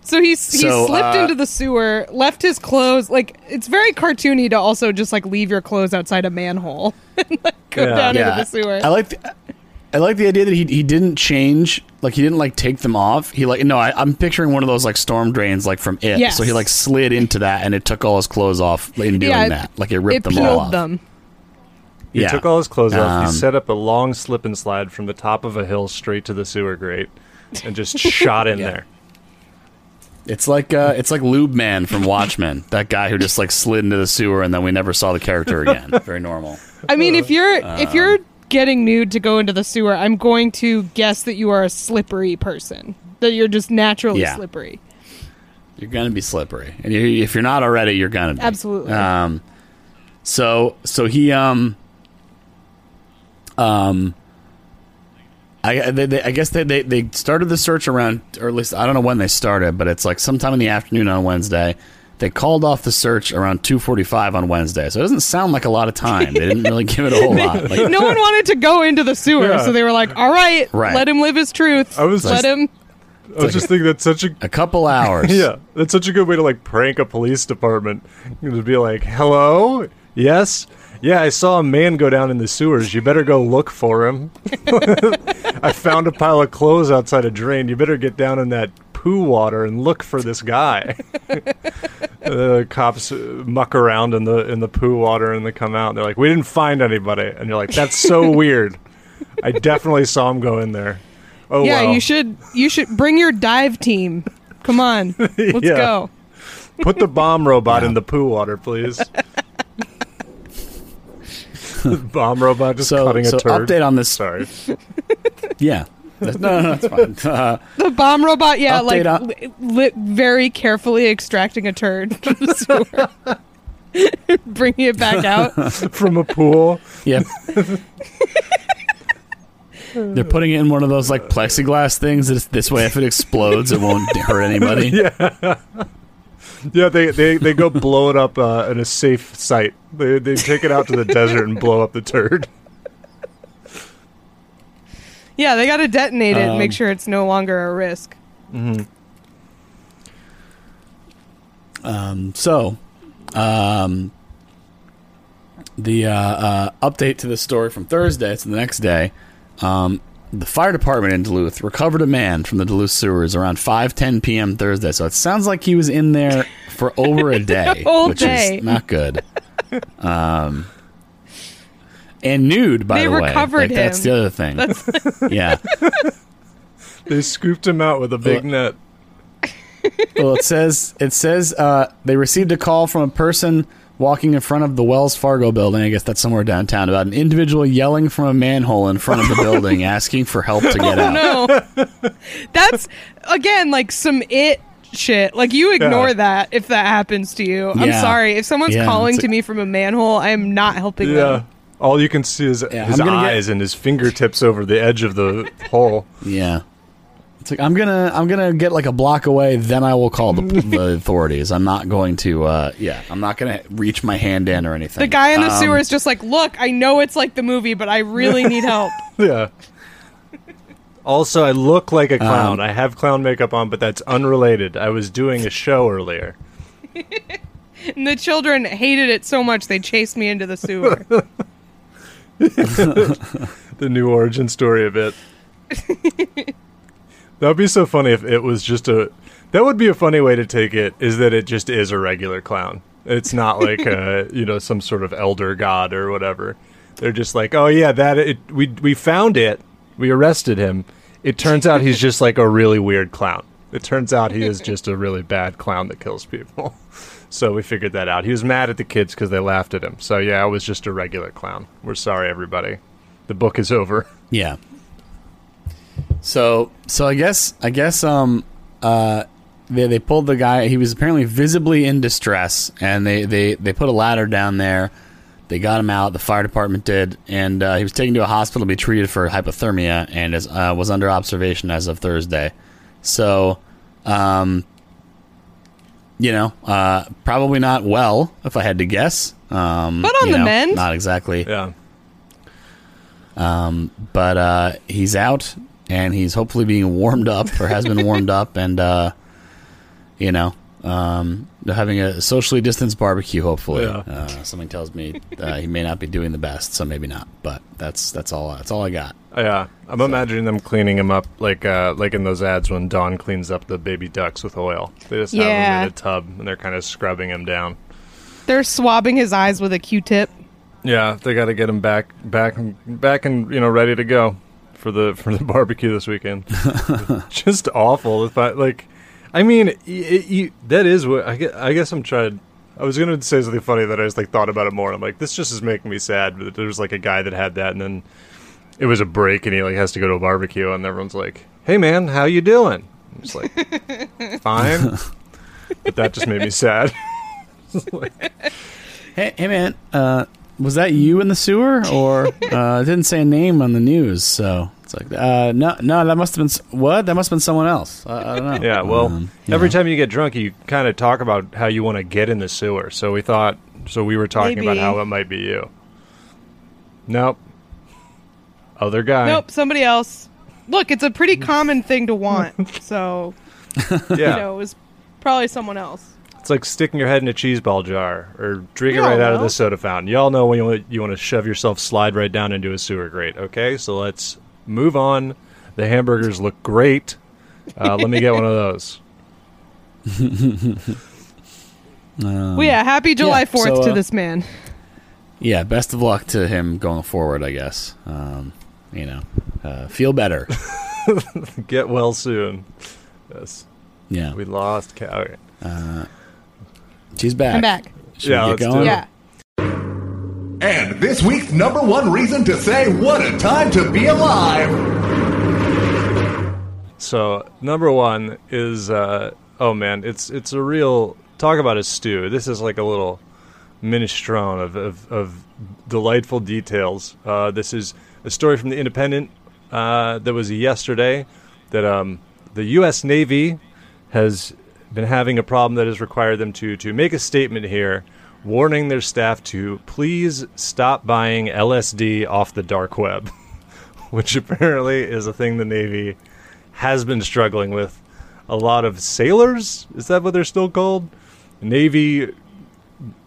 so he he so, slipped uh, into the sewer, left his clothes. Like, it's very cartoony to also just like leave your clothes outside a manhole and like, go yeah. down yeah. into the sewer. I like. The, I like the idea that he he didn't change, like he didn't like take them off. He like no, I, I'm picturing one of those like storm drains, like from It. Yes. So he like slid into that, and it took all his clothes off in doing yeah, that. Like it ripped it them all off. Them. He yeah. took all his clothes um, off. He set up a long slip and slide from the top of a hill straight to the sewer grate, and just shot in yeah. there. It's like uh, it's like Lube Man from Watchmen, that guy who just like slid into the sewer, and then we never saw the character again. Very normal. I mean, if you're um, if you're getting nude to go into the sewer, I'm going to guess that you are a slippery person, that you're just naturally yeah. slippery. You're gonna be slippery, and you, if you're not already, you're gonna be. Absolutely. Um, so so he um um I they, they, I guess they, they they started the search around, or at least I don't know when they started, but it's like sometime in the afternoon on Wednesday. They called off the search around two forty-five on Wednesday, so it doesn't sound like a lot of time. They didn't really give it a whole lot. Like, no one wanted to go into the sewer, yeah. so they were like, all right, right, let him live his truth. I was let just, him. I was like just a, thinking that's such a... A couple hours. Yeah, that's such a good way to, like, prank a police department. It would be like, hello? Yes? Yeah, I saw a man go down in the sewers. You better go look for him. I found a pile of clothes outside a drain. You better get down in that poo water and look for this guy. The cops muck around in the in the poo water, and they come out and they're like, we didn't find anybody, and you're like, that's so weird. I definitely saw him go in there. Oh yeah, well. you should you should bring your dive team. Come on, let's yeah. go. Put the bomb robot yeah. in the poo water, please. Bomb robot just so, cutting so a turd. Update on this. Sorry. Yeah. No, no, no, that's fine. Uh, the bomb robot, yeah, like on- li- li- very carefully extracting a turd from the sewer, bringing it back out from a pool. Yeah, they're putting it in one of those like plexiglass things. This, this way, if it explodes, it won't hurt anybody. Yeah, yeah. They they, they go blow it up uh, in a safe site. They they take it out to the desert and blow up the turd. Yeah, they got to detonate it um, and make sure it's no longer a risk. Mm-hmm. Um, so, um, the uh, uh, update to this story from Thursday, it's the next day. Um, the fire department in Duluth recovered a man from the Duluth sewers around five ten p.m. Thursday. So it sounds like he was in there for over a day, which day. is not good. Um And nude, by they the way. They recovered like, him. That's the other thing. Like- yeah. They scooped him out with a big well, net. Well, it says it says uh, they received a call from a person walking in front of the Wells Fargo building. I guess that's somewhere downtown. About an individual yelling from a manhole in front of the building, asking for help to get oh, out. Oh no! That's again like some it shit. Like you ignore yeah. that if that happens to you. Yeah. I'm sorry if someone's yeah, calling to a- me from a manhole. I am not helping yeah. them. All you can see is yeah, his eyes get... and his fingertips over the edge of the hole. Yeah, it's like I'm gonna, I'm gonna get like a block away, then I will call the, the authorities. I'm not going to, uh, yeah, I'm not gonna reach my hand in or anything. The guy in the um, sewer is just like, look, I know it's like the movie, but I really need help. Yeah. Also, I look like a clown. Um, I have clown makeup on, but that's unrelated. I was doing a show earlier. And the children hated it so much they chased me into the sewer. The new origin story of it. That would be so funny if it was just a... That would be a funny way to take it, is that it just is a regular clown. It's not like a, you know, some sort of elder god or whatever. They're just like, oh yeah, that it, we we found it. We arrested him. It turns out he's just like a really weird clown. It turns out he is just a really bad clown that kills people. So we figured that out. He was mad at the kids because they laughed at him. So yeah, I was just a regular clown. We're sorry, everybody. the book is over. Yeah. So so I guess I guess um uh they they pulled the guy. He was apparently visibly in distress, and they they they put a ladder down there. They got him out. The fire department did, and uh, he was taken to a hospital to be treated for hypothermia, and is, uh, was under observation as of Thursday. So, um, you know, uh, probably not well, if I had to guess. Um, but on the know, mend, not exactly. Yeah. Um, but uh, he's out, and he's hopefully being warmed up, or has been warmed up, and uh, you know. Um, having a socially distanced barbecue, hopefully. Yeah. Uh, something tells me uh, he may not be doing the best, so maybe not. But that's that's all. That's all I got. Yeah, I'm so. imagining them cleaning him up, like uh, like in those ads when Dawn cleans up the baby ducks with oil. They just yeah. have him in a tub, and they're kind of scrubbing him down. They're swabbing his eyes with a Q-tip. Yeah, they got to get him back, back, back, and you know, ready to go for the for the barbecue this weekend. Just awful. If I, like. I mean, it, it, that is what I guess, I guess I'm trying. I was going to say something funny that I just like thought about it more. And I'm like, this just is making me sad. But there was like a guy that had that, and then it was a break, and he like has to go to a barbecue, and everyone's like, "Hey, man, how you doing?" I'm just like, "Fine," but that just made me sad. Like, hey, hey, man, uh, was that you in the sewer? Or uh, didn't say a name on the news, so. It's like, uh, no, no, that must have been, what? That must have been someone else. I, I don't know. Yeah, well, um, every know. time you get drunk, you kind of talk about how you want to get in the sewer. So we thought, so we were talking Maybe. about how it might be you. Nope. Other guy. Nope, somebody else. Look, it's a pretty common thing to want. So, yeah. you know, it was probably someone else. It's like sticking your head in a cheese ball jar or drinking right know. out of the soda fountain. Y'all know when you want, you want to shove yourself, slide right down into a sewer grate. Okay, so let's... move on. The hamburgers look great. Uh, let me get one of those. um, well, yeah, happy July fourth yeah, so, uh, to this man. Yeah, best of luck to him going forward, I guess. Um, you know, uh, feel better. Get well soon. Yes. Yeah. We lost Callie. Uh, she's back. I'm back. Should yeah, let's do it. Yeah. And this week's number one reason to say, what a time to be alive. So, number one is, uh, oh man, it's it's a real, talk about a stew. This is like a little minestrone of, of, of delightful details. Uh, this is a story from The Independent uh, that was yesterday that um, the U S Navy has been having a problem that has required them to to make a statement here, warning their staff to please stop buying L S D off the dark web, which apparently is a thing the Navy has been struggling with. A lot of sailors, is that what they're still called? Navy...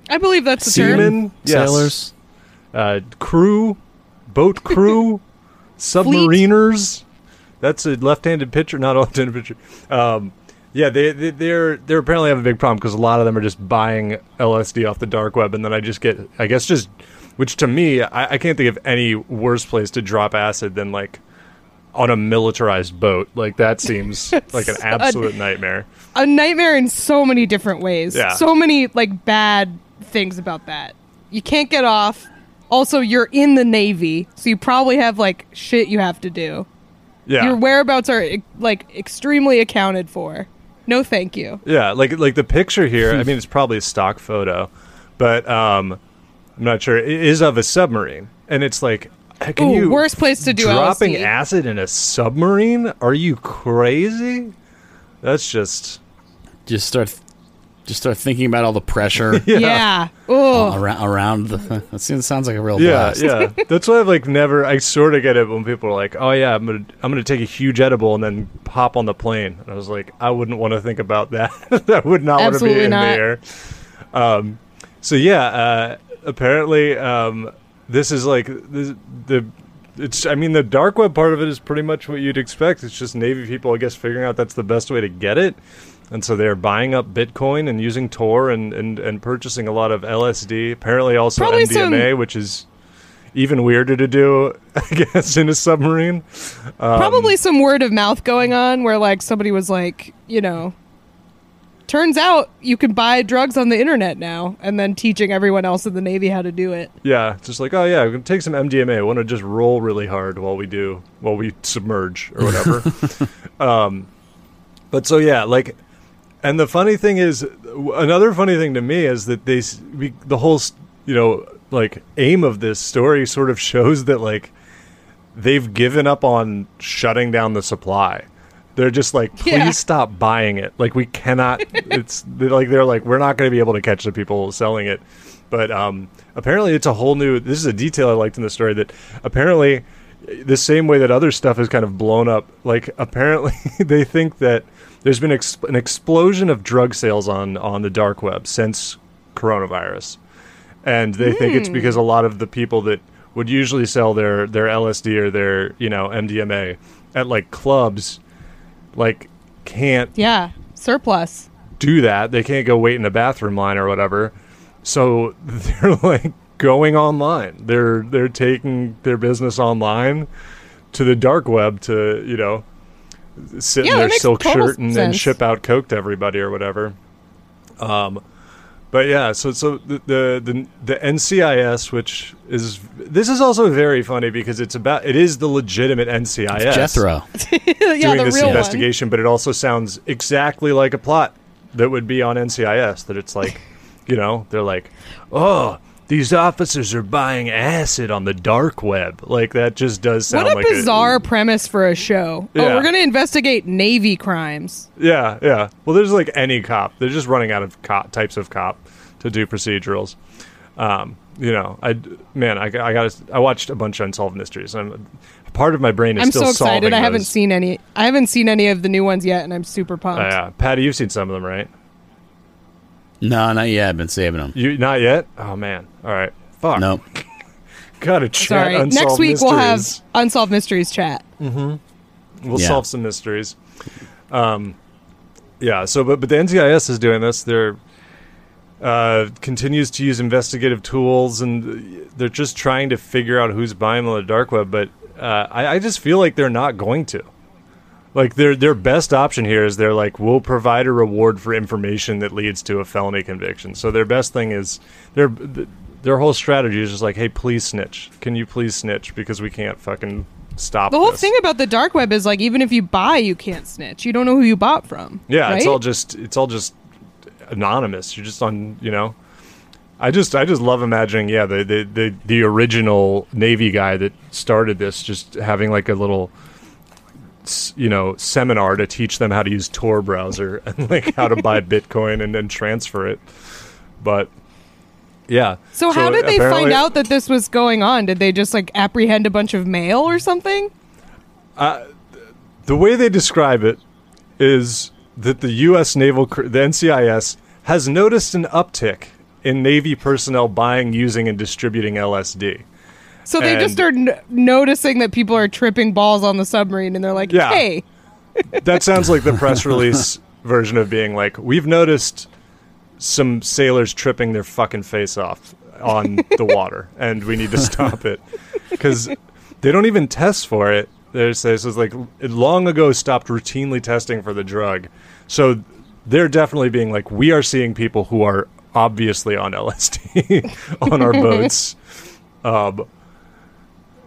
I believe that's the seamen, term. Yes. Sailors. Uh, crew, boat crew, submariners. That's a left-handed pitcher, not a left-handed pitcher. Um... Yeah, they, they they're they're apparently have a big problem because a lot of them are just buying L S D off the dark web, and then I just get I guess just which to me I, I can't think of any worse place to drop acid than like on a militarized boat. Like that seems like an absolute a, nightmare. A nightmare in so many different ways. Yeah. So many like bad things about that. You can't get off. Also, you're in the Navy, so you probably have like shit you have to do. Yeah. Your whereabouts are like extremely accounted for. No, thank you. Yeah, like like the picture here, I mean, it's probably a stock photo, but um, I'm not sure. It is of a submarine, and it's like, can Ooh, you... worst place to do dropping L S D. Acid in a submarine? Are you crazy? That's just... Just start just start thinking about all the pressure. Yeah. yeah. All around, around the... That sounds like a real yeah, blast. Yeah, yeah. That's why I've like never... I sort of get it when people are like, oh yeah, I'm going to I'm gonna take a huge edible and then... hop on the plane, and I was like, I wouldn't want to think about that. I would not want to be in not. the air. Um, so yeah, uh, apparently um, this is like the, the it's. I mean, the dark web part of it is pretty much what you'd expect. It's just Navy people, I guess, figuring out that's the best way to get it, and so they're buying up Bitcoin and using Tor and and, and purchasing a lot of L S D. Apparently, also Probably M D M A, some- which is. Even weirder to do, I guess, in a submarine. Um, Probably some word of mouth going on where, like, somebody was like, you know, turns out you can buy drugs on the internet now, and then teaching everyone else in the Navy how to do it. Yeah, just like, oh yeah, we're gonna take some M D M A. I want to just roll really hard while we do, while we submerge or whatever. um, but so yeah, like, and the funny thing is, another funny thing to me is that they, we, the whole, you know, like aim of this story sort of shows that like they've given up on shutting down the supply. They're just like, please yeah. stop buying it. Like, we cannot. It's they're like they're like, we're not going to be able to catch the people selling it. But um, apparently, it's a whole new. This is a detail I liked in the story, that apparently, the same way that other stuff is kind of blown up. Like, apparently, they think that there's been ex- an explosion of drug sales on on the dark web since coronavirus, and they mm. think it's because a lot of the people that would usually sell their their L S D or their, you know, M D M A at like clubs, like, can't yeah surplus do that. They can't go wait in the bathroom line or whatever, so they're like going online. They're they're taking their business online to the dark web to, you know, sit yeah, in their silk shirt and, and ship out coke to everybody or whatever. Um, but yeah, so so the, the the the N C I S, which is this is also very funny because it's about it is the legitimate N C I S, it's Jethro doing yeah, the this real investigation, one. But it also sounds exactly like a plot that would be on N C I S. That it's like, you know, they're like, oh, these officers are buying acid on the dark web. Like, that just does sound like... What a like bizarre a, premise for a show. Yeah. Oh, we're going to investigate Navy crimes. Yeah, yeah. Well, there's like any cop. They're just running out of cop, types of cop to do procedurals. Um, you know, I, man, I, I, gotta, I watched a bunch of Unsolved Mysteries. I'm, part of my brain is I'm still so excited. solving I haven't those. seen any. I haven't seen any of the new ones yet, and I'm super pumped. Uh, yeah. Patty, you've seen some of them, right? No, not yet. I've been saving them. You not yet? Oh man! All right. Fuck. Nope. Gotta chat. Sorry. Unsolved Next week mysteries. We'll have Unsolved Mysteries chat. Mm-hmm. We'll yeah. solve some mysteries. Um, yeah. So, but but the N C I S is doing this. They're uh, continues to use investigative tools, and they're just trying to figure out who's buying on the dark web. But uh, I, I just feel like they're not going to. Like, their their best option here is they're like, we'll provide a reward for information that leads to a felony conviction. So their best thing is, their their whole strategy is just like, hey, please snitch. Can you please snitch? Because we can't fucking stop this. The whole thing about the dark web is like, even if you buy, you can't snitch. You don't know who you bought from. Yeah, right? it's all just it's all just anonymous. You're just on, you know. I just I just love imagining, yeah, the the, the, the original Navy guy that started this just having like a little... you know, seminar to teach them how to use Tor browser and like how to buy Bitcoin and then transfer it. But yeah. So, so how did they find out that this was going on? Did they just like apprehend a bunch of mail or something? Uh, the way they describe it is that the U S Naval, the N C I S, has noticed an uptick in Navy personnel buying, using, and distributing L S D. So they and, just are n- noticing that people are tripping balls on the submarine, and they're like, yeah. hey. That sounds like the press release version of being like, we've noticed some sailors tripping their fucking face off on the water, and we need to stop it. Because they don't even test for it. They're saying, so it's like, it long ago stopped routinely testing for the drug. So they're definitely being like, we are seeing people who are obviously on L S D on our boats. Um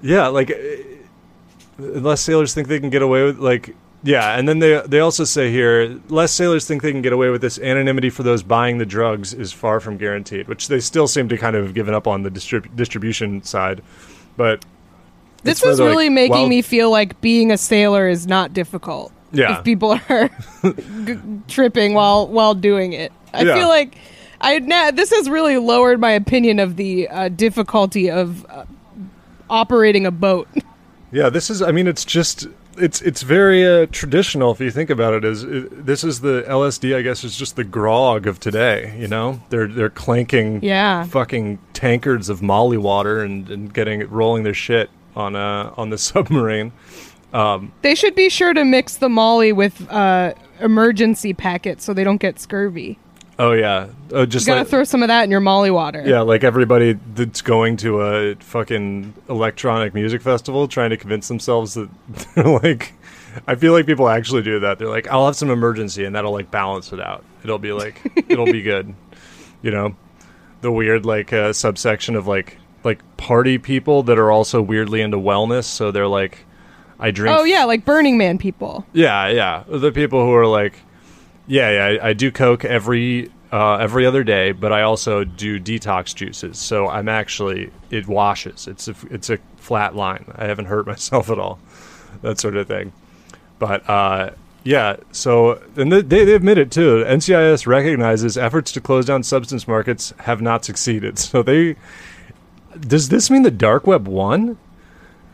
Yeah, like, less sailors think they can get away with, like, yeah, and then they they also say here, less sailors think they can get away with this. Anonymity for those buying the drugs is far from guaranteed, which they still seem to kind of have given up on the distrib- distribution side, but... This is really like, making wild- me feel like being a sailor is not difficult. Yeah. If people are g- tripping while, while doing it. I yeah. feel like, I now, this has really lowered my opinion of the uh, difficulty of... Uh, operating a boat. Yeah, this is, I mean, it's just, it's it's very uh, traditional if you think about it. Is it, this is the L S D, I guess, is just the grog of today, you know? They're they're clanking yeah. fucking tankards of molly water and, and getting rolling their shit on uh, on the submarine. Um, they should be sure to mix the molly with uh, emergency packets so they don't get scurvy. Oh, yeah. Oh, just you gotta like, throw some of that in your molly water. Yeah, like everybody that's going to a fucking electronic music festival trying to convince themselves that they're like I feel like people actually do that. They're like, I'll have some emergency, and that'll, like, balance it out. It'll be, like, it'll be good. You know? The weird, like, uh, subsection of, like, like party people that are also weirdly into wellness, so they're, like, I drink... Oh, yeah, like Burning Man people. Yeah, yeah. The people who are, like, yeah, yeah, I, I do Coke every... Uh, every other day, but I also do detox juices, so I'm actually it washes. It's a it's a flat line. I haven't hurt myself at all, that sort of thing. But uh, yeah, so and they they admit it too. N C I S recognizes efforts to close down substance markets have not succeeded. So they does this mean the dark web won?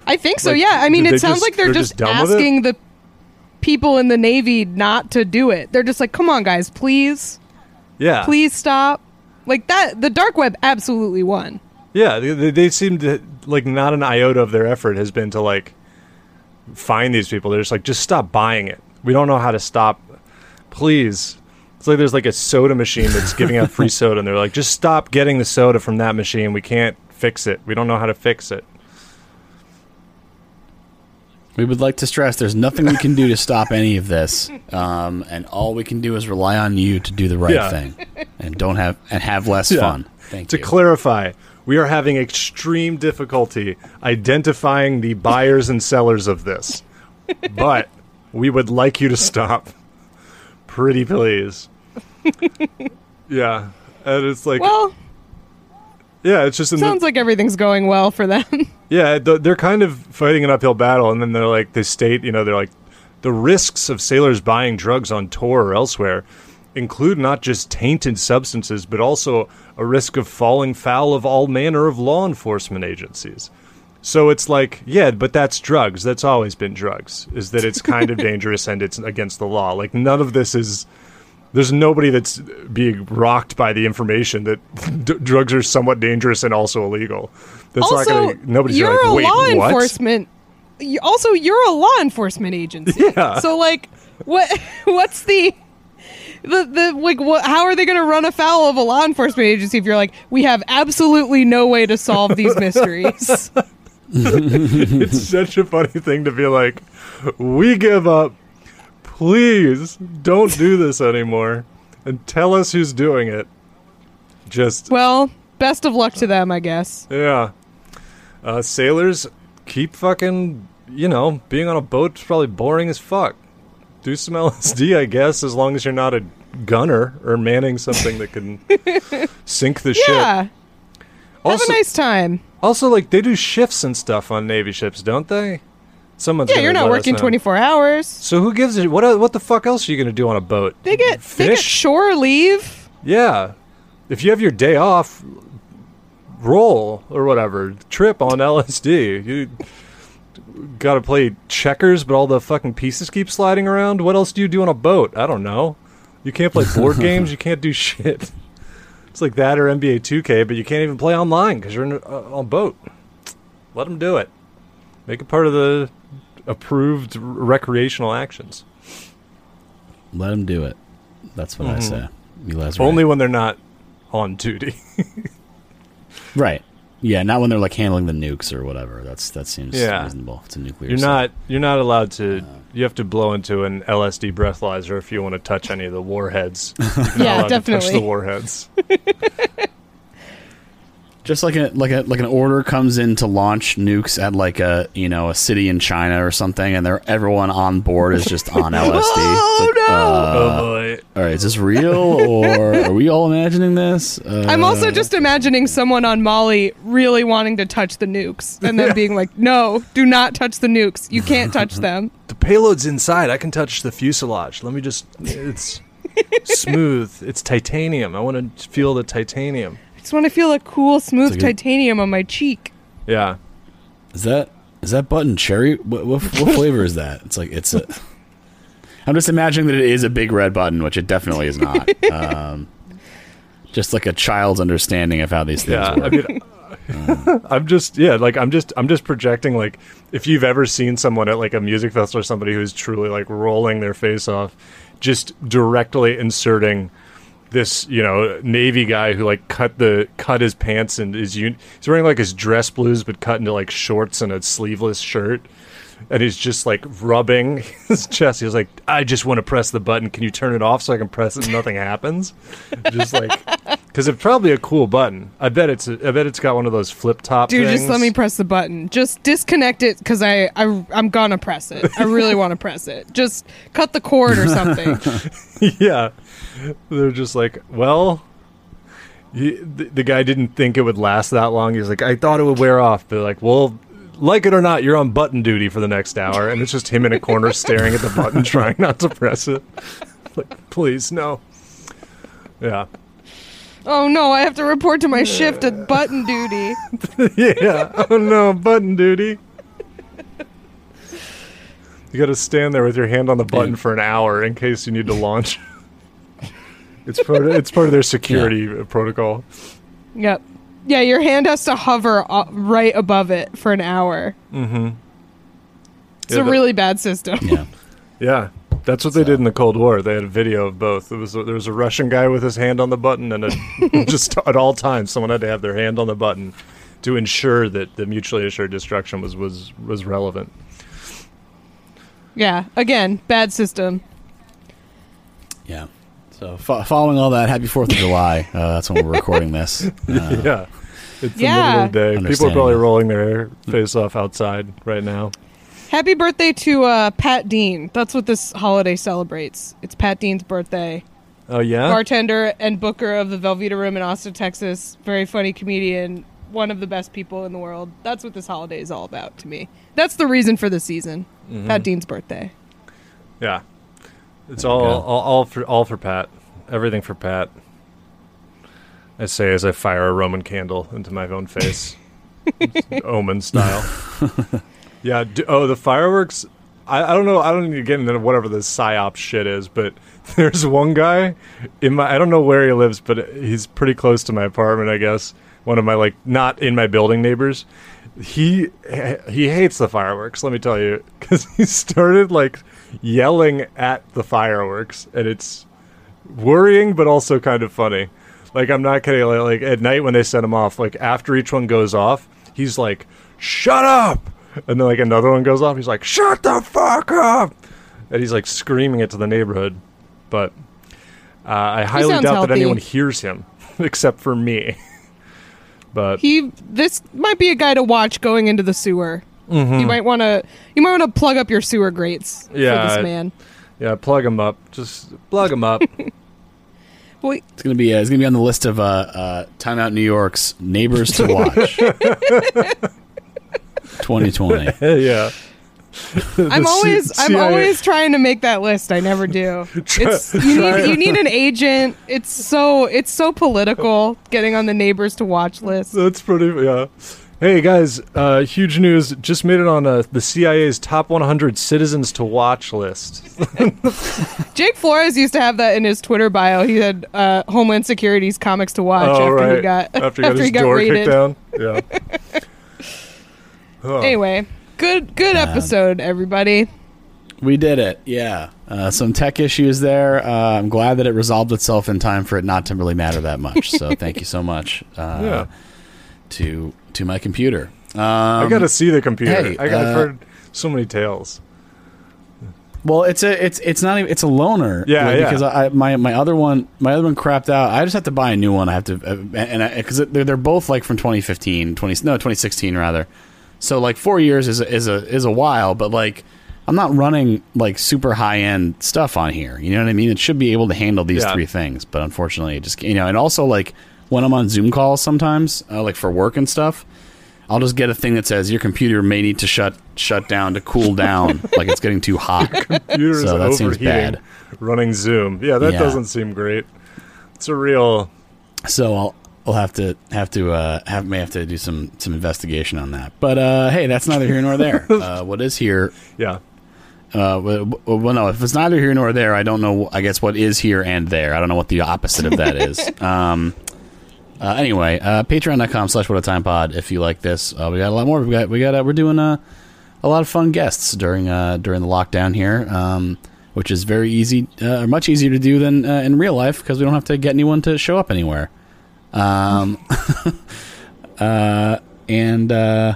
I think so. Like, yeah, I mean, it sounds just, like they're, they're just, just asking the people in the Navy not to do it. They're just like, come on, guys, please. Yeah. Please stop. Like that, the dark web absolutely won. Yeah, they, they seem to, like, not an iota of their effort has been to, like, find these people. They're just like, just stop buying it. We don't know how to stop. Please. It's like there's, like, a soda machine that's giving out free soda, and they're like, just stop getting the soda from that machine. We can't fix it. We don't know how to fix it. We would like to stress there's nothing we can do to stop any of this, um, and all we can do is rely on you to do the right yeah. thing and don't have and have less yeah. fun. Thank to you. To clarify, we are having extreme difficulty identifying the buyers and sellers of this, but we would like you to stop. Pretty please. Yeah, and it's like well, yeah, it's just in sounds the- like everything's going well for them. Yeah, they're kind of fighting an uphill battle, and then they're like, the state, you know, they're like, the risks of sailors buying drugs on tour or elsewhere include not just tainted substances, but also a risk of falling foul of all manner of law enforcement agencies. So it's like, yeah, but that's drugs. That's always been drugs, is that it's kind of dangerous and it's against the law. Like, none of this is... There's nobody that's being rocked by the information that d- drugs are somewhat dangerous and also illegal. That's also, not gonna, nobody's you're like, a wait, law what? Enforcement. You, also, you're a law enforcement agency. Yeah. So, like, what? What's the, the, the like? What, how are they going to run afoul of a law enforcement agency if you're like, we have absolutely no way to solve these mysteries? It's such a funny thing to be like, we give up. Please don't do this anymore, and tell us who's doing it. Just well, best of luck to them, I guess. Yeah, uh, sailors keep fucking. You know, being on a boat's probably boring as fuck. Do some L S D, I guess, as long as you're not a gunner or manning something that can sink the yeah. ship. Yeah, have a nice time. Also, like they do shifts and stuff on Navy ships, don't they? Someone's yeah, you're not working twenty-four hours. So who gives it? What what the fuck else are you going to do on a boat? They get, they get shore leave. Yeah. If you have your day off, roll or whatever. Trip on L S D. You got to play checkers, but all the fucking pieces keep sliding around. What else do you do on a boat? I don't know. You can't play board games. You can't do shit. It's like that or N B A two K, but you can't even play online because you're in a, uh, on a boat. Let them do it. Make it part of the... approved recreational actions. Let them do it. That's what mm-hmm. I say. Eli's only right. when they're not on duty. Right. Yeah, not when they're like handling the nukes or whatever. That's that seems yeah. reasonable. It's a nuclear. You're site. not. You're not allowed to. Uh, you have to blow into an L S D breathalyzer if you want to touch any of the warheads. You're not yeah, allowed definitely. To touch the warheads. Just like a like a like an order comes in to launch nukes at like a you know a city in China or something, and they're everyone on board is just on L S D. Oh like, no! Uh, oh boy! All right, is this real or are we all imagining this? Uh, I'm also just imagining someone on Molly really wanting to touch the nukes and then yeah. being like, "No, do not touch the nukes. You can't touch them." The payload's inside. I can touch the fuselage. Let me just—it's smooth. It's titanium. I want to feel the titanium. I just want to feel a cool, smooth like a, titanium on my cheek. Yeah, is that is that button cherry? What, what, what flavor is that? It's like it's. A, I'm just imagining that it is a big red button, which it definitely is not. Um, just like a child's understanding of how these things yeah, work. I mean, um, I'm just yeah, like I'm just I'm just projecting like if you've ever seen someone at like a music festival or somebody who's truly like rolling their face off, just directly inserting. This, you know, Navy guy who like cut the cut his pants and is un- he's wearing like his dress blues but cut into like shorts and a sleeveless shirt, and he's just like rubbing his chest. He was like, I just want to press the button. Can you turn it off so I can press it and nothing happens? Just like, because it's probably a cool button. I bet it's a, I bet it's got one of those flip top Dude, things. Just let me press the button. Just disconnect it because I, I, I'm going to press it. I really want to press it. Just cut the cord or something. Yeah. They're just like, well... He, the guy didn't think it would last that long. He's like, I thought it would wear off. They're like, well, like it or not, you're on button duty for the next hour. And it's just him in a corner staring at the button, trying not to press it. Like, please, no. Yeah. Oh, no, I have to report to my shift at button duty. Yeah. Oh, no, button duty. You got to stand there with your hand on the button for an hour in case you need to launch. It's part of, it's part of their security yeah. protocol. Yep. Yeah, your hand has to hover right above it for an hour. Mm-hmm. It's yeah, a that, really bad system. Yeah. Yeah. That's what so. they did in the Cold War. They had a video of both. It was there was a Russian guy with his hand on the button, and a, just at all times, someone had to have their hand on the button to ensure that the mutually assured destruction was, was, was relevant. Yeah. Again, bad system. Yeah. So f- following all that, happy fourth of July. Uh, that's when we're recording this. Uh, yeah. It's yeah. the middle of the day. People are probably rolling their face off outside right now. Happy birthday to uh, Pat Dean. That's what this holiday celebrates. It's Pat Dean's birthday. Oh, yeah? Bartender and booker of the Velveeta Room in Austin, Texas. Very funny comedian. One of the best people in the world. That's what this holiday is all about to me. That's the reason for the season. Mm-hmm. Pat Dean's birthday. Yeah. It's all, all, all for all for Pat. Everything for Pat. I say as I fire a Roman candle into my own face, Omen style. Yeah. Do, oh, the fireworks. I, I don't know. I don't need to get into whatever the psyop shit is, but there's one guy in my. I don't know where he lives, but he's pretty close to my apartment. I guess one of my like not in my building neighbors. He he hates the fireworks. Let me tell you, because he started like. yelling at the fireworks, and it's worrying but also kind of funny. Like, I'm not kidding. Like, like at night when they send them off, like after each one goes off, he's like, shut up, and then like another one goes off, he's like, shut the fuck up, and he's like screaming it to the neighborhood. But uh, I highly doubt healthy. that anyone hears him except for me. But he this might be a guy to watch going into the sewer. Mm-hmm. You might want to you might want to plug up your sewer grates yeah, for this man. Yeah, plug them up. Just plug them up. Well, it's gonna be uh, it's gonna be on the list of uh, uh, Time Out New York's neighbors to watch. twenty twenty Yeah. I'm always C- I'm always trying to make that list. I never do. It's, you need you need an agent. It's so it's so political getting on the neighbors to watch list. That's pretty yeah. Hey guys, uh, huge news. Just made it on uh, the C I A's top one hundred citizens to watch list. Jake Flores used to have that in his Twitter bio. He had uh, Homeland Security's comics to watch oh, after, right. he got, after he got after his he got door raided. Kicked down. Yeah. Huh. Anyway, good good um, episode, everybody. We did it, yeah. Uh, some tech issues there. Uh, I'm glad that it resolved itself in time for it not to really matter that much. So thank you so much. Uh, yeah. To to my computer. Um, I gotta see the computer. Hey, I got, uh, I've heard so many tales. Well, it's a it's it's not even, it's a loaner. Yeah, like, yeah. Because I, my my other one my other one crapped out. I just have to buy a new one. I have to uh, and because they're they're both like from twenty fifteen, twenty no twenty sixteen rather. So like four years is a, is a is a while. But like I'm not running like super high end stuff on here. You know what I mean? It should be able to handle these yeah. three things. But unfortunately, it just you know and also like. When I'm on Zoom calls sometimes, uh, like for work and stuff, I'll just get a thing that says, your computer may need to shut shut down to cool down. Like it's getting too hot. Computer's so that seems bad. Running Zoom. Yeah, that yeah. doesn't seem great. It's a real... So I'll, I'll have to have to uh, have may have to do some, some investigation on that. But uh, hey, that's neither here nor there. Uh, what is here... Yeah. Uh, well, no, if it's neither here nor there, I don't know, I guess, what is here and there. I don't know what the opposite of that is. Um Uh, anyway, uh, patreon.com slash what a time pod if you like this. Uh, we got a lot more. We got we got uh, we're doing uh, a lot of fun guests during uh, during the lockdown here, um, which is very easy, uh, or much easier to do than uh, in real life because we don't have to get anyone to show up anywhere. Um, uh, and uh,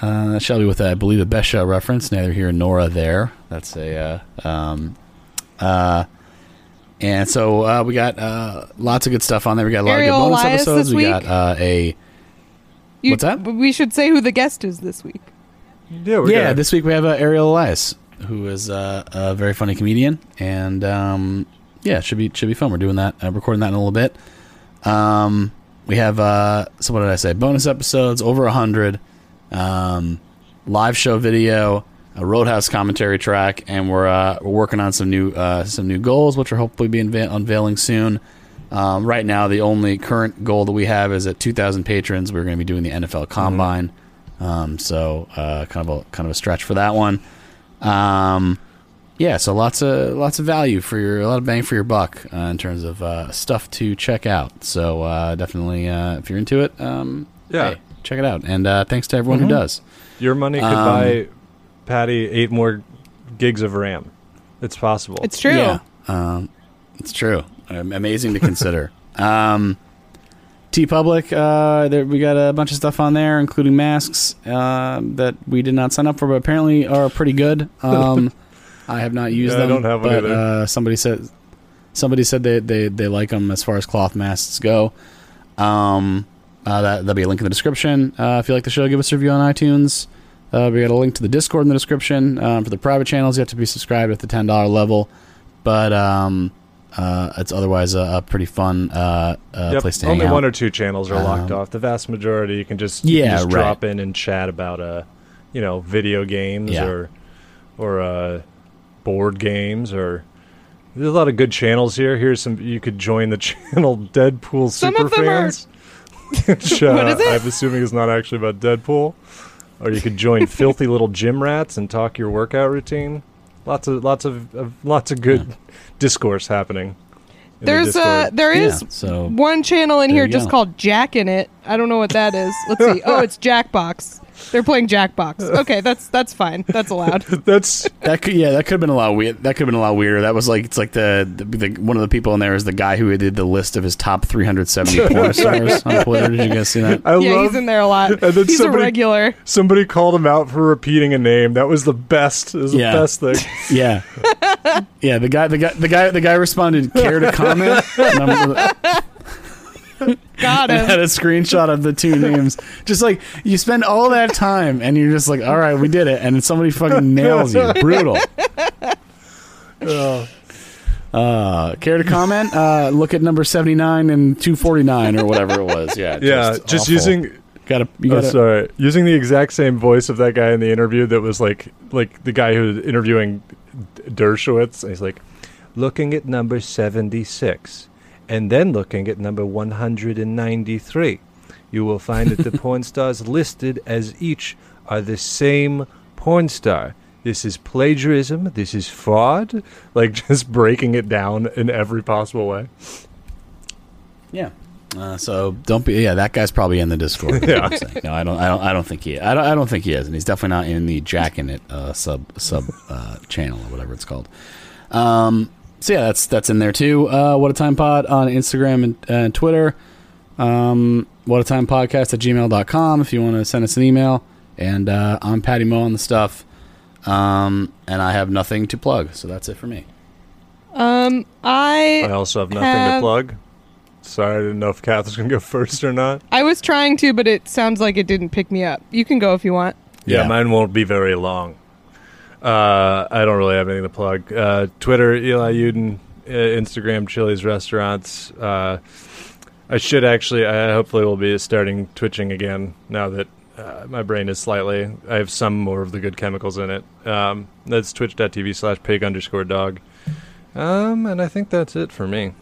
Uh, Shelby with, uh, I believe, a best shot reference. Neither here nor there. That's a... Uh, um, uh, and so uh, we got uh, lots of good stuff on there. We got a lot Ariel of good bonus Elias episodes. We got uh, a... You, what's that? We should say who the guest is this week. Yeah, we're yeah gonna... this week we have uh, Ariel Elias, who is uh, a very funny comedian. And um, yeah, it should be, should be fun. We're doing that, uh, recording that in a little bit. Um, we have, uh, so what did I say? Bonus episodes, over one hundred. Um, live show video, a Roadhouse commentary track, and we're uh, we're working on some new uh, some new goals, which are hopefully be unve- unveiling soon. Um, right now, the only current goal that we have is at two thousand patrons. We're going to be doing the N F L Combine, mm-hmm. um, so uh, kind of a kind of a stretch for that one. Um, yeah, so lots of lots of value for your a lot of bang for your buck uh, in terms of uh, stuff to check out. So uh, definitely, uh, if you're into it, um, yeah. Hey, check it out, and uh, thanks to everyone mm-hmm. who does. Your money could um, buy Patty eight more gigs of RAM. It's possible. It's true. Yeah, um, it's true. Amazing to consider. um, T Public, uh, there, we got a bunch of stuff on there, including masks uh, that we did not sign up for, but apparently are pretty good. Um, I have not used yeah, them. I don't have but, one uh, somebody said somebody said they, they they like them as far as cloth masks go. Um. Uh, that, that'll be a link in the description. Uh, if you like the show, give us a review on iTunes. Uh, we got a link to the Discord in the description. Um, for the private channels, you have to be subscribed at the ten dollars level. But um, uh, it's otherwise a, a pretty fun uh, uh, yep. place to Only hang out. Only one or two channels are locked um, off. The vast majority, you can just, yeah, you can just right. drop in and chat about uh, you know, video games yeah. or, or uh, board games or... There's a lot of good channels here. Here's some... You could join the channel Deadpool some Superfans. Some of them are... Which, uh, what is it? I'm assuming it's not actually about Deadpool. Or you could join Filthy Little Gym Rats and talk your workout routine. Lots of lots of, of lots of good yeah. discourse happening. There's the uh, there is yeah, so one channel in here just go. called Jack in It. I don't know what that is. Let's see. Oh, it's Jackbox. They're playing Jackbox. Okay, that's that's fine. That's allowed. that's that could yeah that could have been a lot weird. That could have been a lot weirder. That was like it's like the, the, the one of the people in there is the guy who did the list of his top three hundred seventy porn stars on Twitter. Did you guys see that? I yeah, love, he's in there a lot. And then he's somebody, a regular. Somebody called him out for repeating a name. That was the best. It was yeah. the best thing. Yeah. Yeah, the guy, the guy, the guy, the guy responded, "Care to comment?" Got him. Had a screenshot of the two names. Just like you spend all that time, and you're just like, "All right, we did it," and somebody fucking nails you. Brutal. Oh. Uh, care to comment? Uh, look at number seventy-nine and two forty-nine or whatever it was. Yeah, yeah, just, just using. Gotta, you gotta, oh, sorry. Using the exact same voice of that guy in the interview that was like, like the guy who was interviewing Dershowitz. And he's like, looking at number seventy-six, and then looking at number one hundred ninety-three, you will find that the porn stars listed as each are the same porn star. This is plagiarism. This is fraud. Like just breaking it down in every possible way. Yeah. Uh, so don't be yeah that guy's probably in the Discord. Yeah. No, I don't I don't I don't think he I don't I don't think he is, and he's definitely not in the Jack in It uh, sub sub uh, channel or whatever it's called. Um, so yeah, that's that's in there too. Uh, What a Time Pod on Instagram and, and Twitter. Um, What a Time Podcast at gmail dot com if you want to send us an email. And uh, I'm Patty Moe on the stuff. Um, and I have nothing to plug, so that's it for me. Um, I I also have nothing have... to plug. Sorry, I didn't know if Kath was going to go first or not. I was trying to, but it sounds like it didn't pick me up. You can go if you want. Yeah, yeah. Mine won't be very long. Uh, I don't really have anything to plug. Uh, Twitter, Eli Yudin. Uh, Instagram, Chili's Restaurants. Uh, I should actually, I hopefully will be starting twitching again now that uh, my brain is slightly, I have some more of the good chemicals in it. Um, that's twitch.tv slash pig underscore dog. Um, and I think that's it for me.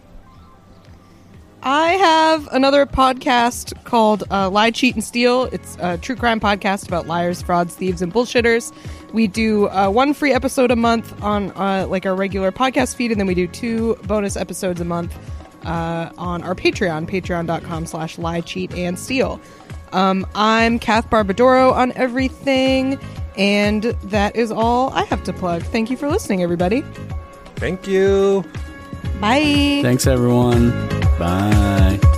I have another podcast called uh, Lie, Cheat, and Steal. It's a true crime podcast about liars, frauds, thieves, and bullshitters. We do uh, one free episode a month on uh, like our regular podcast feed, and then we do two bonus episodes a month uh, on our Patreon, patreon.com slash lie, cheat, and steal. Um, I'm Kath Barbadoro on everything, and that is all I have to plug. Thank you for listening, everybody. Thank you. Bye. Thanks, everyone. Bye.